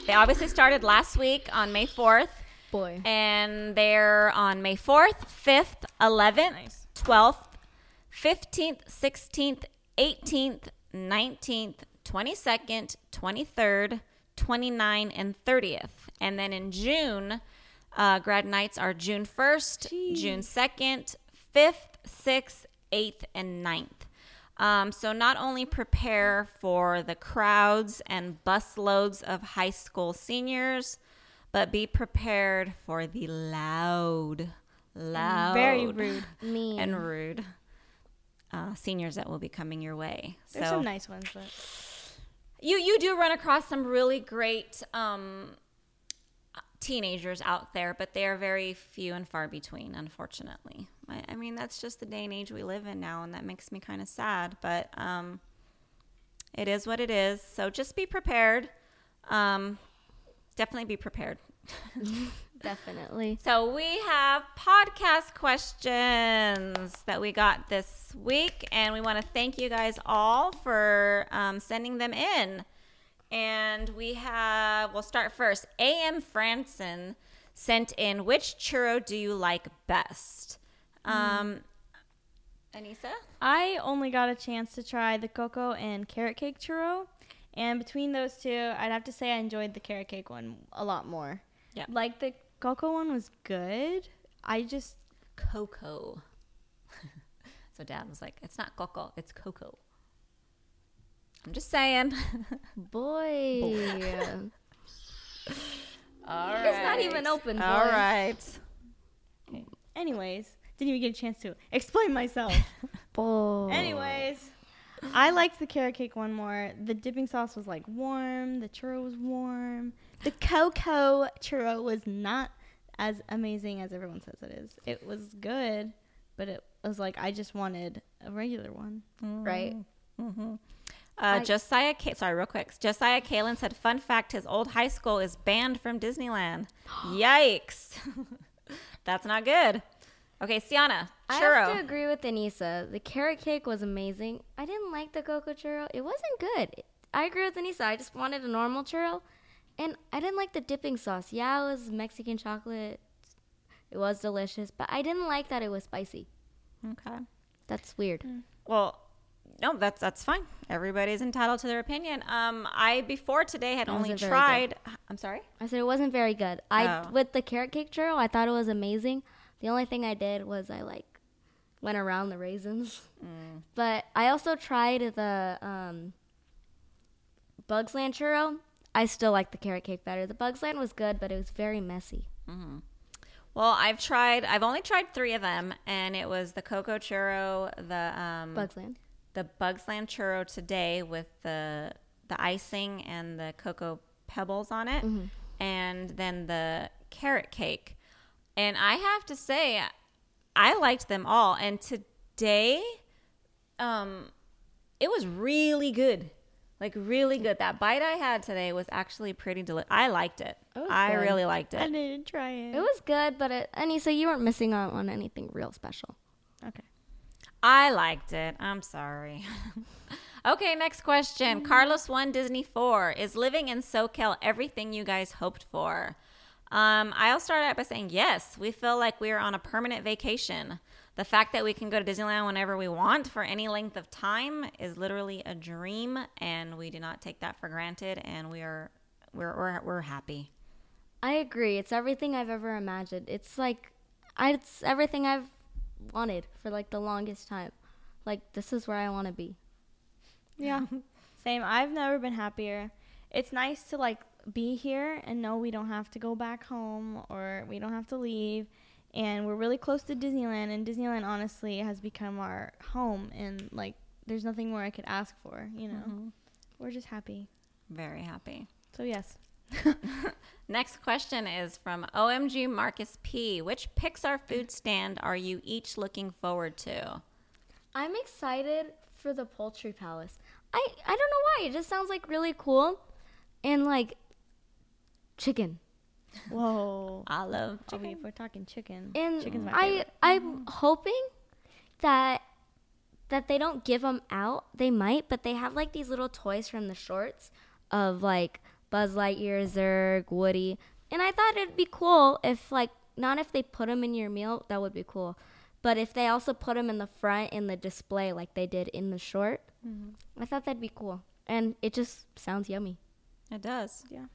they obviously started last week on May fourth. Boy. And they're on May fourth, fifth, eleventh, nice. twelfth, fifteenth, sixteenth, eighteenth, nineteenth, twenty-second, twenty-third, twenty-ninth, and thirtieth. And then in June, uh, grad nights are June first, Jeez. June second, fifth, sixth, eighth, and ninth. Um, so not only prepare for the crowds and busloads of high school seniors, But be prepared for the loud, loud, very rude, mean, and rude uh, seniors that will be coming your way. There's so, some nice ones, but you you do run across some really great um, teenagers out there, but they are very few and far between, unfortunately. I, I mean, that's just the day and age we live in now, and that makes me kind of sad. But um, it is what it is. So just be prepared. Um, definitely be prepared. Definitely. So we have podcast questions that we got this week, and we want to thank you guys all for um, sending them in. And we have, we'll start first. A M Franson sent in, which churro do you like best? Mm. Um, Anissa? I only got a chance to try the cocoa and carrot cake churro. And between those two, I'd have to say I enjoyed the carrot cake one a lot more. Yeah. Like, the cocoa one was good. I just... Coco. So Dad was like, it's not cocoa, it's cocoa. I'm just saying. Boy. Boy. All right. It's not even open, boy. All right. Okay. Anyways, didn't even get a chance to explain myself. Boy. Anyways... I liked the carrot cake one more. The dipping sauce was like warm. The churro was warm. The cocoa churro was not as amazing as everyone says it is. It was good, but it was like I just wanted a regular one. Mm-hmm. Right. Mm-hmm. Uh, I, Josiah, K- sorry, real quick. Josiah Kalen said, fun fact, his old high school is banned from Disneyland. Yikes. That's not good. Okay, Cianna, churro. I have to agree with Anissa. The carrot cake was amazing. I didn't like the cocoa churro. It wasn't good. I agree with Anissa. I just wanted a normal churro, and I didn't like the dipping sauce. Yeah, it was Mexican chocolate. It was delicious, but I didn't like that it was spicy. Okay. That's weird. Mm. Well, no, that's that's fine. Everybody's entitled to their opinion. Um, I, before today, had it only tried. I'm sorry? I said it wasn't very good. I oh. With the carrot cake churro, I thought it was amazing. The only thing I did was I, like, went around the raisins. Mm. But I also tried the um, Bugs Land churro. I still like the carrot cake better. The Bugs Land was good, but it was very messy. Mm-hmm. Well, I've tried, I've only tried three of them, and it was the cocoa churro, the um, Bugs Land, the Bugs Land churro today with the the icing and the cocoa pebbles on it, mm-hmm. and then the carrot cake. And I have to say, I liked them all. And today, um, it was really good. Like, really good. That bite I had today was actually pretty delicious. I liked it. it I good. really liked it. I didn't try it. It was good, but it, Anissa, you weren't missing out on anything real special. Okay. I liked it. I'm sorry. Okay, next question. Mm-hmm. Carlos one, Disney four. Is living in SoCal everything you guys hoped for? Um, I'll start out by saying, yes, we feel like we are on a permanent vacation. The fact that we can go to Disneyland whenever we want for any length of time is literally a dream, and we do not take that for granted, and we are, we're, we're, we're happy. I agree. It's everything I've ever imagined. It's like, I, it's everything I've wanted for like the longest time. Like, this is where I want to be. Yeah. Same. I've never been happier. It's nice to like be here and know we don't have to go back home or we don't have to leave, and we're really close to Disneyland, and Disneyland honestly has become our home, and like there's nothing more I could ask for, you know. Mm-hmm. We're just happy. Very happy. So yes. Next question is from O M G Marcus P. Which Pixar food stand are you each looking forward to? I'm excited for the Poultry Palace. I, I don't know why. It just sounds like really cool, and like chicken. Whoa. I love chicken. Okay, if we're talking chicken. And chicken's my favorite. I, I'm hoping that that they don't give them out. They might, but they have like these little toys from the shorts of like Buzz Lightyear, Zurg, Woody. And I thought it'd be cool if like, not if they put them in your meal, that would be cool. But if they also put them in the front in the display like they did in the short, mm-hmm. I thought that'd be cool. And it just sounds yummy. It does. Yeah.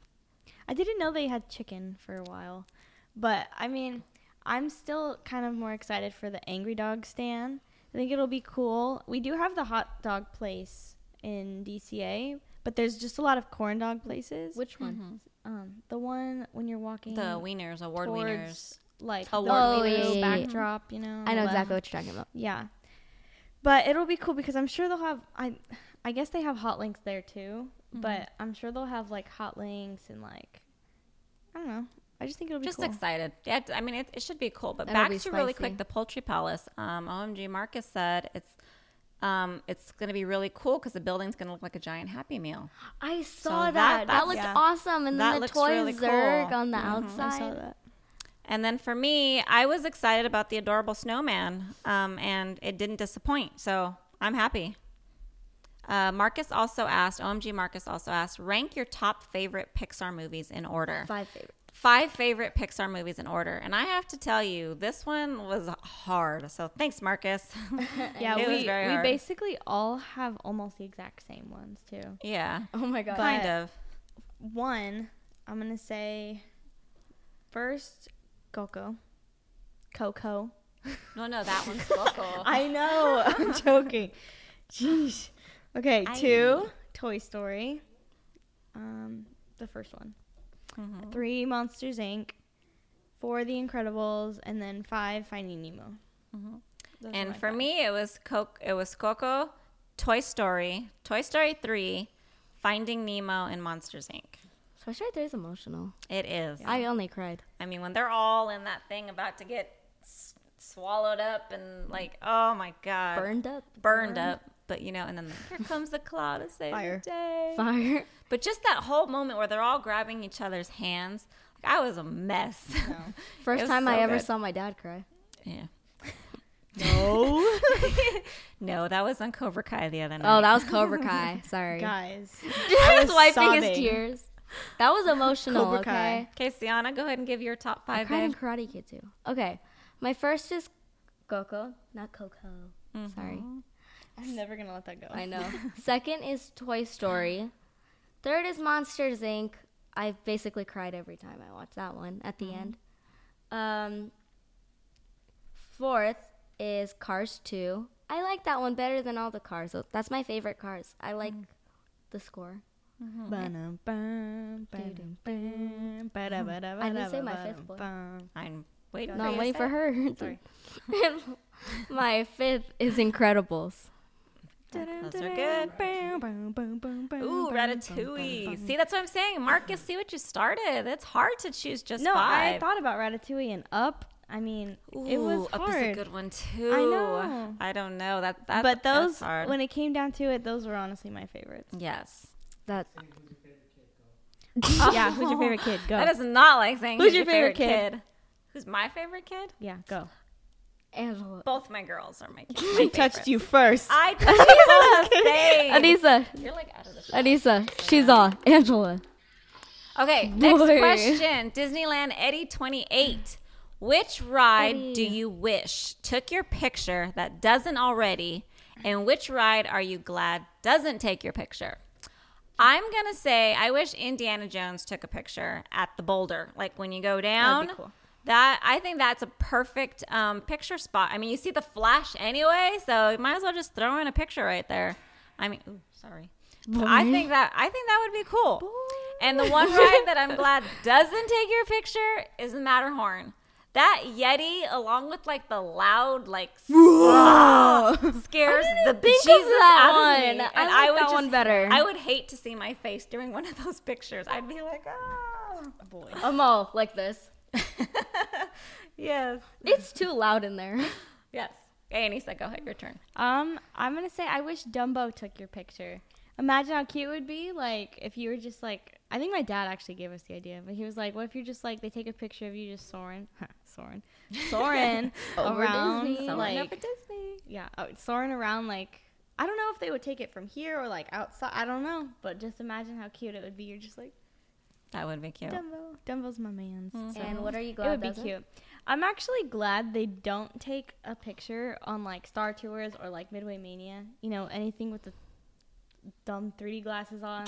I didn't know they had chicken for a while. But, I mean, I'm still kind of more excited for the Angry Dog stand. I think it'll be cool. We do have the hot dog place in D C A, but there's just a lot of corn dog places. Which one? Mm-hmm. um, the one when you're walking. The wieners, award wieners. Like award oh, wieners yeah, backdrop, yeah. you know. I know left. exactly what you're talking about. Yeah. But it'll be cool because I'm sure they'll have, I I guess they have hot links there too. Mm-hmm. But I'm sure they'll have like hot links and like, I don't know. I just think it'll be just cool. Just excited. Yeah, I mean, it, it should be cool. But That'll back to spicy. really quick, the Poultry Palace. Um, O M G Marcus said it's um, it's going to be really cool because the building's going to look like a giant Happy Meal. I saw so that. That, that looked yeah. awesome. And that then the toys really cool. Zerg on the mm-hmm. outside. I saw that. And then for me, I was excited about the adorable snowman, um, and it didn't disappoint. So I'm happy. Uh, Marcus also asked, O M G Marcus also asked, rank your top favorite Pixar movies in order. Five favorites. Five favorite Pixar movies in order. And I have to tell you, this one was hard. So thanks, Marcus. yeah, it we, was very we hard. basically all have almost the exact same ones, too. Yeah. Oh, my God. Kind of. One, I'm going to say first, Coco. Coco. No, no, that one's Coco. I know. I'm joking. Jeez. Okay, I... two, Toy Story. Um, the first one. Mm-hmm. Three, Monsters Incorporated. Four, The Incredibles, and then five, Finding Nemo. Mm-hmm. And for me, it was Co- it was Coco, Toy Story, Toy Story three, Finding Nemo, and Monsters Incorporated. Toy Story three is emotional. It is. Yeah. I only cried. I mean, when they're all in that thing about to get s- swallowed up and like, oh my God, burned up, burned, burned. up. But, you know, and then here comes the cloud to save Fire. the day. Fire. But just that whole moment where they're all grabbing each other's hands. Like, I was a mess. No. First time so I good. ever saw my dad cry. Yeah. No. No, that was on Cobra Kai the other night. Oh, that was Cobra Kai. Sorry. Guys. I was wiping sobbing. his tears. That was emotional, Cobra Kai. Okay? Okay, Cianna, go ahead and give your top five. I cried in Karate Kid, too. Okay. My first is Coco. Not Coco. Mm-hmm. Sorry. I'm never going to let that go. I know. Second is Toy Story. Third is Monsters, Incorporated. I basically cried every time I watched that one at the mm-hmm. end. Um, fourth is Cars two. I like that one better than all the Cars. That's my favorite Cars. I like mm-hmm. the score. Mm-hmm. I didn't say my fifth one. I'm waiting, no, I'm waiting for her. Sorry. My fifth is Incredibles. Those are good. Ooh, Ratatouille. See, that's what I'm saying. Marcus, see what you started. It's hard to choose just no, five. No, I thought about Ratatouille and Up. I mean, Ooh, it was hard. Up is a good one, too. I know. I don't know. That, that, but those, that's hard. When it came down to it, those were honestly my favorites. Yes. That's... yeah, who's your favorite kid? Go. That is not like saying who's, who's your, your favorite, favorite kid? kid. Who's my favorite kid? Yeah, go. Angela. Both my girls are my kids. She touched you first. I touched you Anissa. You're like out of the shot. Anissa, so she's all Angela. Okay, Boy. next question. Disneyland Eddie twenty-eight. Which ride Eddie. do you wish took your picture that doesn't already? And which ride are you glad doesn't take your picture? I'm going to say I wish Indiana Jones took a picture at the boulder. Like when you go down. That'd be cool. That I think that's a perfect um, picture spot. I mean, you see the flash anyway, so you might as well just throw in a picture right there. I mean, ooh, sorry. Boy. I think that I think that would be cool. Boy. And the one ride that I'm glad doesn't take your picture is the Matterhorn. That Yeti, along with like the loud like scares the bejesus out of me. And I, I would that just, one better. I would hate to see my face during one of those pictures. I'd be like, oh boy, I'm all like this. Yes, it's too loud in there. Yes. Hey, Anissa, go ahead, your turn. Um, I'm gonna say I wish Dumbo took your picture. Imagine how cute it would be, like if you were just like. I think my dad actually gave us the idea, but he was like, "What if you're just like they take a picture of you just soaring, huh, soaring, soaring around Disney. like up at Disney? Yeah, oh, soaring around like." I don't know if they would take it from here or like outside. I don't know, but just imagine how cute it would be. You're just like. That would be cute. Dumbo. Dumbo's my man's. Mm-hmm. So. And what are you glad it would be doesn't? Cute. I'm actually glad they don't take a picture on, like, Star Tours or, like, Midway Mania. You know, anything with the dumb three D glasses on.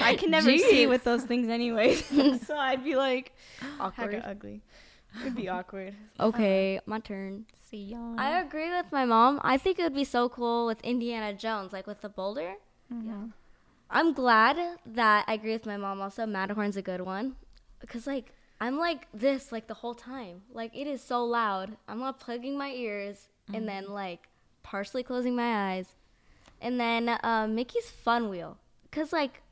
I can never Jeez. see with those things anyway. So I'd be, like, awkward. Hecka ugly. It'd be awkward. Okay, my turn. See y'all. I agree with my mom. I think it would be so cool with Indiana Jones, like, with the boulder. Mm-hmm. Yeah. I'm glad that I agree with my mom also. Matterhorn's a good one. Because, like, I'm like this, like, the whole time. Like, it is so loud. I'm not plugging my ears mm-hmm. and then, like, partially closing my eyes. And then uh, Mickey's Fun Wheel. Because, like,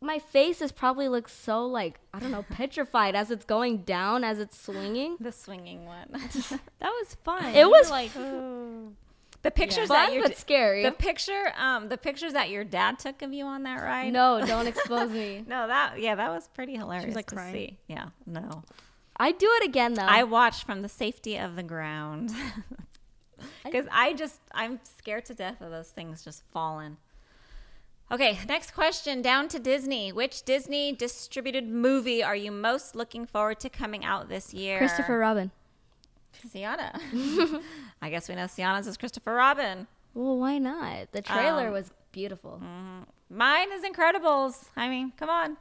my face is probably looks so, like, I don't know, petrified as it's going down, as it's swinging. The swinging one. That was fun. It you was like, oh. The pictures yeah. that you d- scary. The picture, um, the pictures that your dad took of you on that ride. No, don't expose me. No, that yeah, that was pretty hilarious. She was, like, to crying. See. Yeah, no. I'd do it again though. I watched from the safety of the ground because I, I just I'm scared to death of those things just falling. Okay, next question, down to Disney. Which Disney distributed movie are you most looking forward to coming out this year? Christopher Robin. Cianna. I guess we know Cianna's is Christopher Robin. Well, why not? The trailer um, was beautiful. Mm, mine is Incredibles. I mean, come on.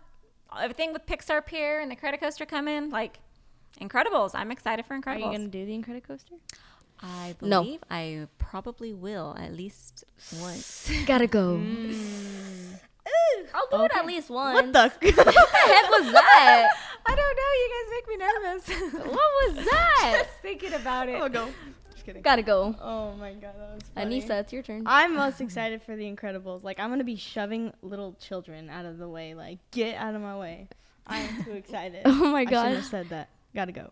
Everything with Pixar Pier and the credit coaster come in, like, Incredibles. I'm excited for Incredibles. Are you going to do the Incredicoaster? coaster? I believe no. I probably will at least once. Gotta go. Mm. Ooh, I'll do okay. it at least once. What the? What the heck was that? I don't know. You guys make me nervous. What was that? Just thinking about it. I'll go. Just kidding. Gotta go. Oh my god, that was funny. Anissa, it's your turn. I'm most excited for The Incredibles. Like, I'm gonna be shoving little children out of the way. Like, get out of my way. I'm too excited. Oh my god. I shouldn't have said that. Gotta go.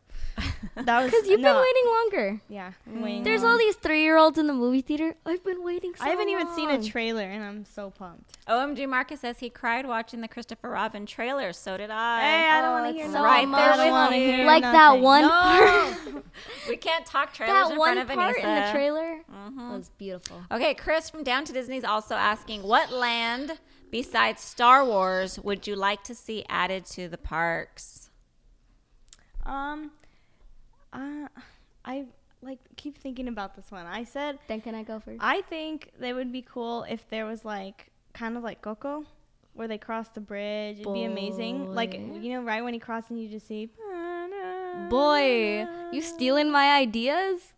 That was because you've no. been waiting longer. Yeah, I'm waiting. There's long. all these three-year-olds in the movie theater. I've been waiting. so I haven't long. even seen a trailer, and I'm so pumped. O M G, Marcus says he cried watching the Christopher Robin trailer. So did I. Hey, I don't oh, want to hear so right there. I don't want to hear like nothing. That one. No. Part. We can't talk trailers that in front of Anissa. That one part in the trailer mm-hmm. was beautiful. Okay, Chris from Down to Disney's also asking, what land besides Star Wars would you like to see added to the parks? Um, uh, I like keep thinking about this one. I said, then can I go first? I think they would be cool if there was, like, kind of like Coco, where they cross the bridge. It'd Boy. be amazing. Like, you know, right when he crosses, you just see. Boy, you stealing my ideas?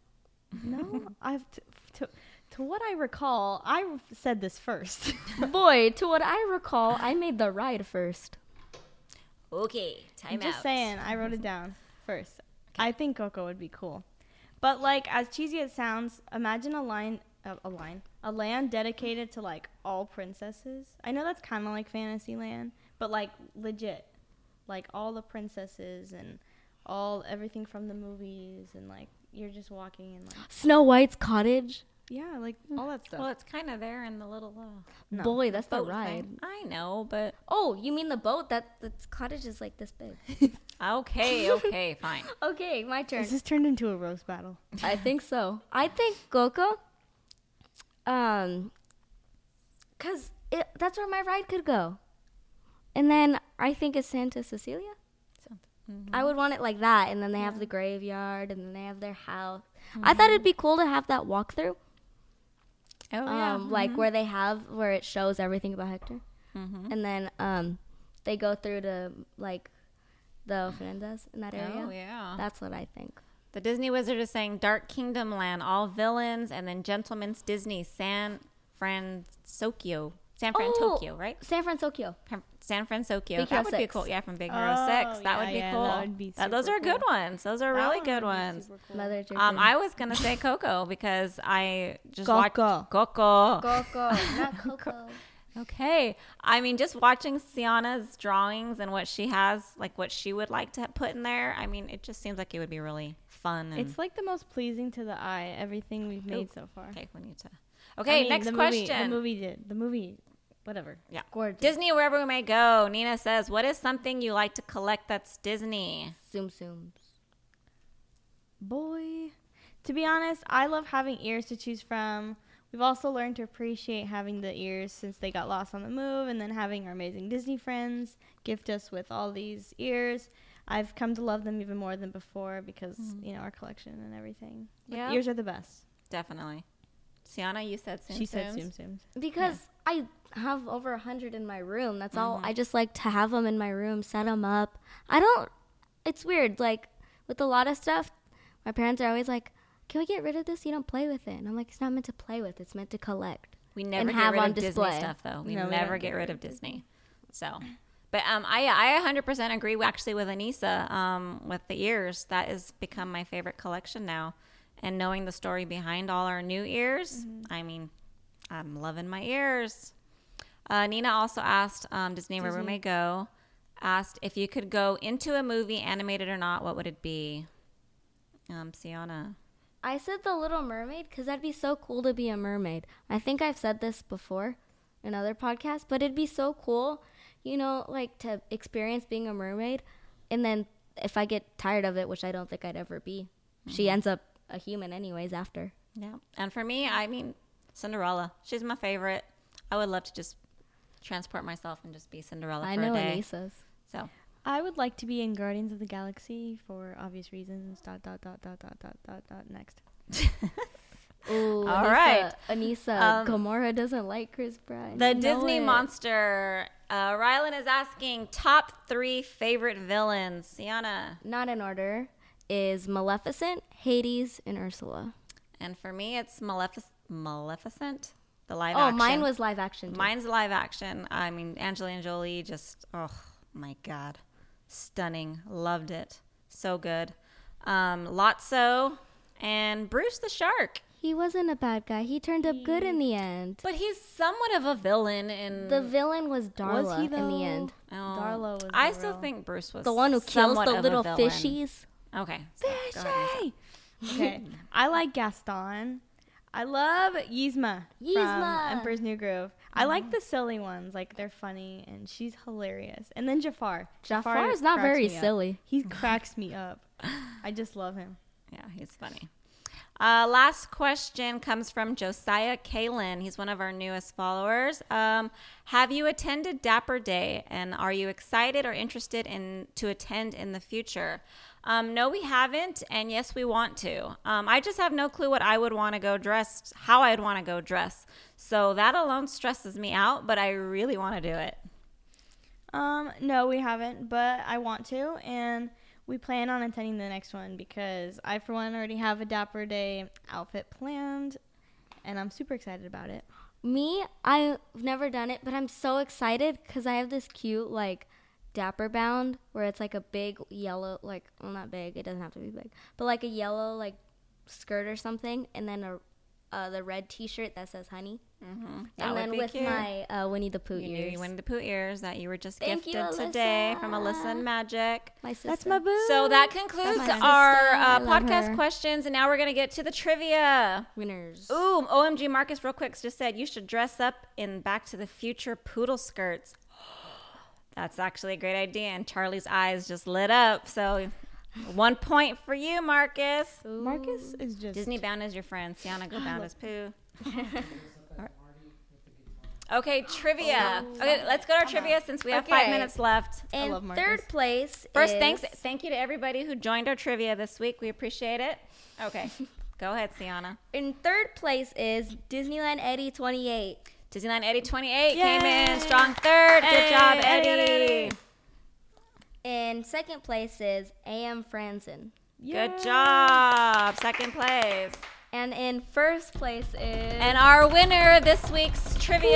No, I've t- to to what I recall, I said this first. Boy, to what I recall, I made the ride first. Okay, time I'm out. Just saying, I wrote it down first. Okay. I think Coco would be cool. But, like, as cheesy as it sounds, imagine a line, uh, a line, a land dedicated to, like, all princesses. I know that's kind of like Fantasyland, but, like, legit. Like, all the princesses and all everything from the movies and, like, you're just walking in, like... Snow White's cottage. Yeah, like, all that stuff. Well, it's kind of there in the little... Uh, no. Boy, that's the, the ride. Thing. I know, but... Oh, you mean the boat? That the cottage is, like, this big. okay, okay, fine. Okay, my turn. This has turned into a roast battle. I think so. I think Coco, um, because that's where my ride could go. And then I think it's Santa Cecilia. Mm-hmm. I would want it like that. And then they yeah. have the graveyard, and then they have their house. Mm-hmm. I thought it'd be cool to have that walkthrough. Oh, um, yeah. Mm-hmm. Like where they have, where it shows everything about Hector. Mm-hmm. And then um, they go through to, like, the Fernandez in that area. Oh, yeah. That's what I think. The Disney Wizard is saying Dark Kingdom Land, all villains, and then Gentleman's Disney, San Fran Tokyo. San Fran oh, Tokyo, right? San Fran Tokyo. San Fran Tokyo. That would six. be cool. Yeah, from Big Hero oh, Six. That yeah, would be yeah, cool. That would be super uh, those are cool. good ones. Those are that really good ones. Cool. Um, I was gonna say Coco because I just Coco. watched Coco. Coco, not Coco. Okay. I mean, just watching Cianna's drawings and what she has, like what she would like to put in there. I mean, it just seems like it would be really fun. And it's like the most pleasing to the eye. Everything we've made Ooh. so far. Okay, we need to. Okay, I mean, next the question. Movie, the movie did. The movie. Whatever. Yeah. Gorgeous. Disney, wherever we may go. Nina says, what is something you like to collect that's Disney? Zoom zooms. Boy. To be honest, I love having ears to choose from. We've also learned to appreciate having the ears since they got lost on the move, and then having our amazing Disney friends gift us with all these ears. I've come to love them even more than before because, mm. you know, our collection and everything. Yeah. Like, ears are the best. Definitely. Cianna, you said zoom She zooms. said zoom zooms. Because yeah. I... have over a hundred in my room. That's mm-hmm. all. I just like to have them in my room, set them up. I don't, it's weird. Like, with a lot of stuff, my parents are always like, can we get rid of this? You don't play with it. And I'm like, it's not meant to play with. It's meant to collect. We never and get have rid on of display. Disney stuff, though. We no, never we get rid of Disney. So, but um, I I one hundred percent agree. Actually, with Anissa, um, with the ears, that has become my favorite collection now. And knowing the story behind all our new ears, mm-hmm. I mean, I'm loving my ears. Uh, Nina also asked um, Disney, Disney, where we may go. Asked if you could go into a movie, animated or not, what would it be? Um, Cianna. I said The Little Mermaid because that'd be so cool to be a mermaid. I think I've said this before in other podcasts, but it'd be so cool, you know, like to experience being a mermaid. And then if I get tired of it, which I don't think I'd ever be, mm-hmm. she ends up a human anyways after. Yeah. And for me, I mean, Cinderella. She's my favorite. I would love to just transport myself and just be Cinderella I for a day. I know Anissa's. So. I would like to be in Guardians of the Galaxy for obvious reasons. Dot, dot, dot, dot, dot, dot, dot, dot. Next. Ooh, all Anissa, right. Anissa, um, Gamora doesn't like Chris Pratt. The Disney it. monster. Uh, Rylan is asking, top three favorite villains. Cianna. Not in order. Is Maleficent, Hades, and Ursula. And for me, it's Malefic- Maleficent. The live oh, action. Oh, mine was live action. Too. Mine's live action. I mean, Angelina Jolie just, oh, my God. Stunning. Loved it. So good. Um, Lotso and Bruce the Shark. He wasn't a bad guy. He turned up good in the end. But he's somewhat of a villain. In the villain was Darla was he in the end. Oh, Darla was I still real. think Bruce was the one who kills the little fishies. Okay. So Fishy! Okay. I like Gaston. I love Yzma, Yzma from Emperor's New Groove. Mm-hmm. I like the silly ones. Like, they're funny, and she's hilarious. And then Jafar. Jafar, Jafar is not very silly. Up. He cracks me up. I just love him. Yeah, he's funny. Uh, last question comes from Josiah Kalin. He's one of our newest followers. Um, have you attended Dapper Day, and are you excited or interested in to attend in the future? Um, no, we haven't, and yes, we want to. Um, I just have no clue what I would want to go dressed, how I'd want to go dressed. So that alone stresses me out, but I really want to do it. Um, no, we haven't, but I want to, and we plan on attending the next one because I, for one, already have a Dapper Day outfit planned, and I'm super excited about it. Me, I've never done it, but I'm so excited because I have this cute, like, Dapper bound where it's like a big yellow, like, well, not big, it doesn't have to be big, but like a yellow, like, skirt or something, and then a uh, the red t-shirt that says honey, mm-hmm. that and then with cute. my uh, Winnie the Pooh you ears Winnie the Pooh ears that you were just Thank gifted you, today from Alyssa and Magic, my sister. That's my boo. So that concludes our uh, podcast her. questions, and now we're gonna get to the trivia winners. Ooh, O M G Marcus real quick just said you should dress up in Back to the Future poodle skirts. That's actually a great idea, and Charlie's eyes just lit up. So, one point for you, Marcus. Ooh. Marcus is just Disney bound as your friend. Cianna go bound as Pooh. Okay, trivia. Oh, okay, let's go to our trivia since we have okay. five minutes left. In I love Marcus. Third place, first is... thanks, thank you to everybody who joined our trivia this week. We appreciate it. Okay, go ahead, Cianna. In third place is Disneyland Eddie twenty-eight. Disneyland Eddie twenty-eight Yay. Came in strong third. Hey, good job, Eddie. Eddie. In second place is A M Franzen. Yay. Good job. Second place. And in first place is... And our winner this week's trivia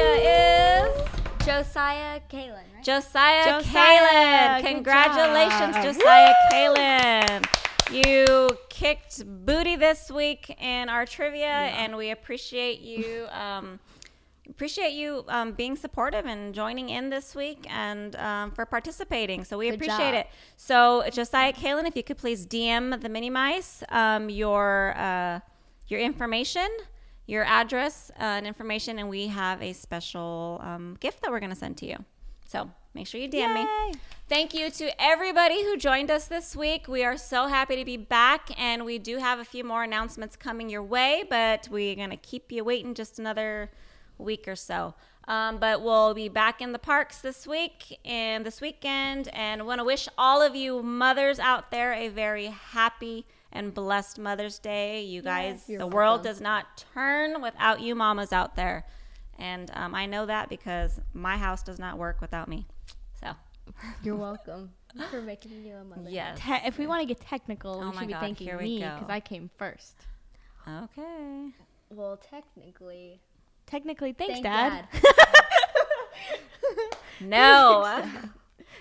Ooh. is... Josiah Kalin, right? Josiah, Josiah Kalin. Congratulations, Josiah Woo. Kalin. You kicked booty this week in our trivia, yeah. and we appreciate you... Um, Appreciate you um, being supportive and joining in this week and um, for participating. So we Good appreciate job. it. So Josiah Kalin, if you could please D M the Minnie Mice um, your uh, your information, your address uh, and information, and we have a special um, gift that we're going to send to you. So make sure you D M Yay. me. Thank you to everybody who joined us this week. We are so happy to be back, and we do have a few more announcements coming your way, but we're going to keep you waiting just another week or so, um, but we'll be back in the parks this week and this weekend, and want to wish all of you mothers out there a very happy and blessed Mother's Day. You guys, yes, the world welcome. does not turn without you mamas out there, and um, I know that because my house does not work without me. So you're welcome for making you a mother. Yes. Te- if we want to get technical, oh we should God, be thanking me because I came first. Okay. Well, technically. Technically, thanks, Thank Dad. Dad. No.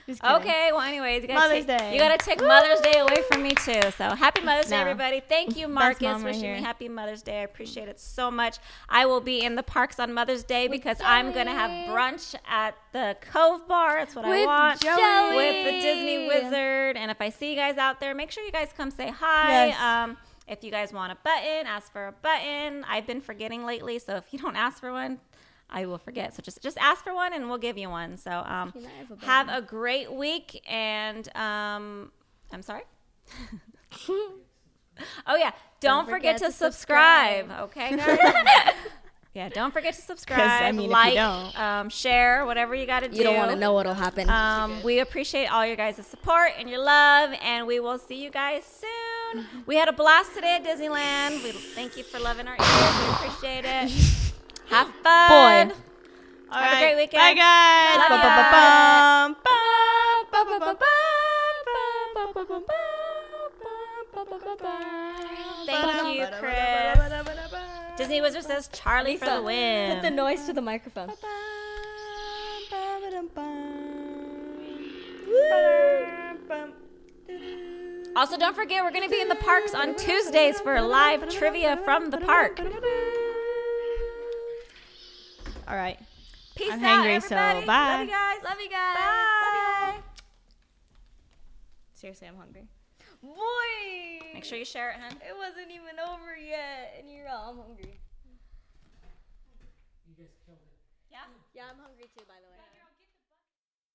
Just okay, well, anyways, you gotta Mother's take, Day. You gotta take Woo! Mother's Day away from me too. So happy Mother's no. Day, everybody! Thank you, Marcus, wishing here. me happy Mother's Day. I appreciate it so much. I will be in the parks on Mother's Day with because Joey. I'm gonna have brunch at the Cove Bar. That's what with I want Joey. With the Disney Wizard. And if I see you guys out there, make sure you guys come say hi. Yes. Um, if you guys want a button, ask for a button. I've been forgetting lately, so if you don't ask for one, I will forget. So just, just ask for one and we'll give you one. So um, have a great week. And um, I'm sorry. oh, yeah. Don't, don't forget, forget to subscribe. subscribe. Okay, guys? Yeah, don't forget to subscribe, I mean, like, um, share, whatever you got to do. You don't want to know what'll happen. Um, we appreciate all your guys' support and your love, and we will see you guys soon. We had a blast today at Disneyland. We thank you for loving our ears. We appreciate it. Have fun. Boy. All Have right. a great weekend. Bye, guys. Bye. Bye. Thank you, Chris. Disney Wizard says Charlie for the win. Put the noise to the microphone. Also, don't forget, we're going to be in the parks on Tuesdays for live trivia from the park. All right. Peace I'm out, hangry, everybody. So bye. Love you guys. Love you guys. Bye. Love you guys. Seriously, I'm hungry. Boy. Make sure you share it, hun. It wasn't even over yet, and you're all, I'm hungry. You just killed it. Yeah? Yeah, I'm hungry too, by the way.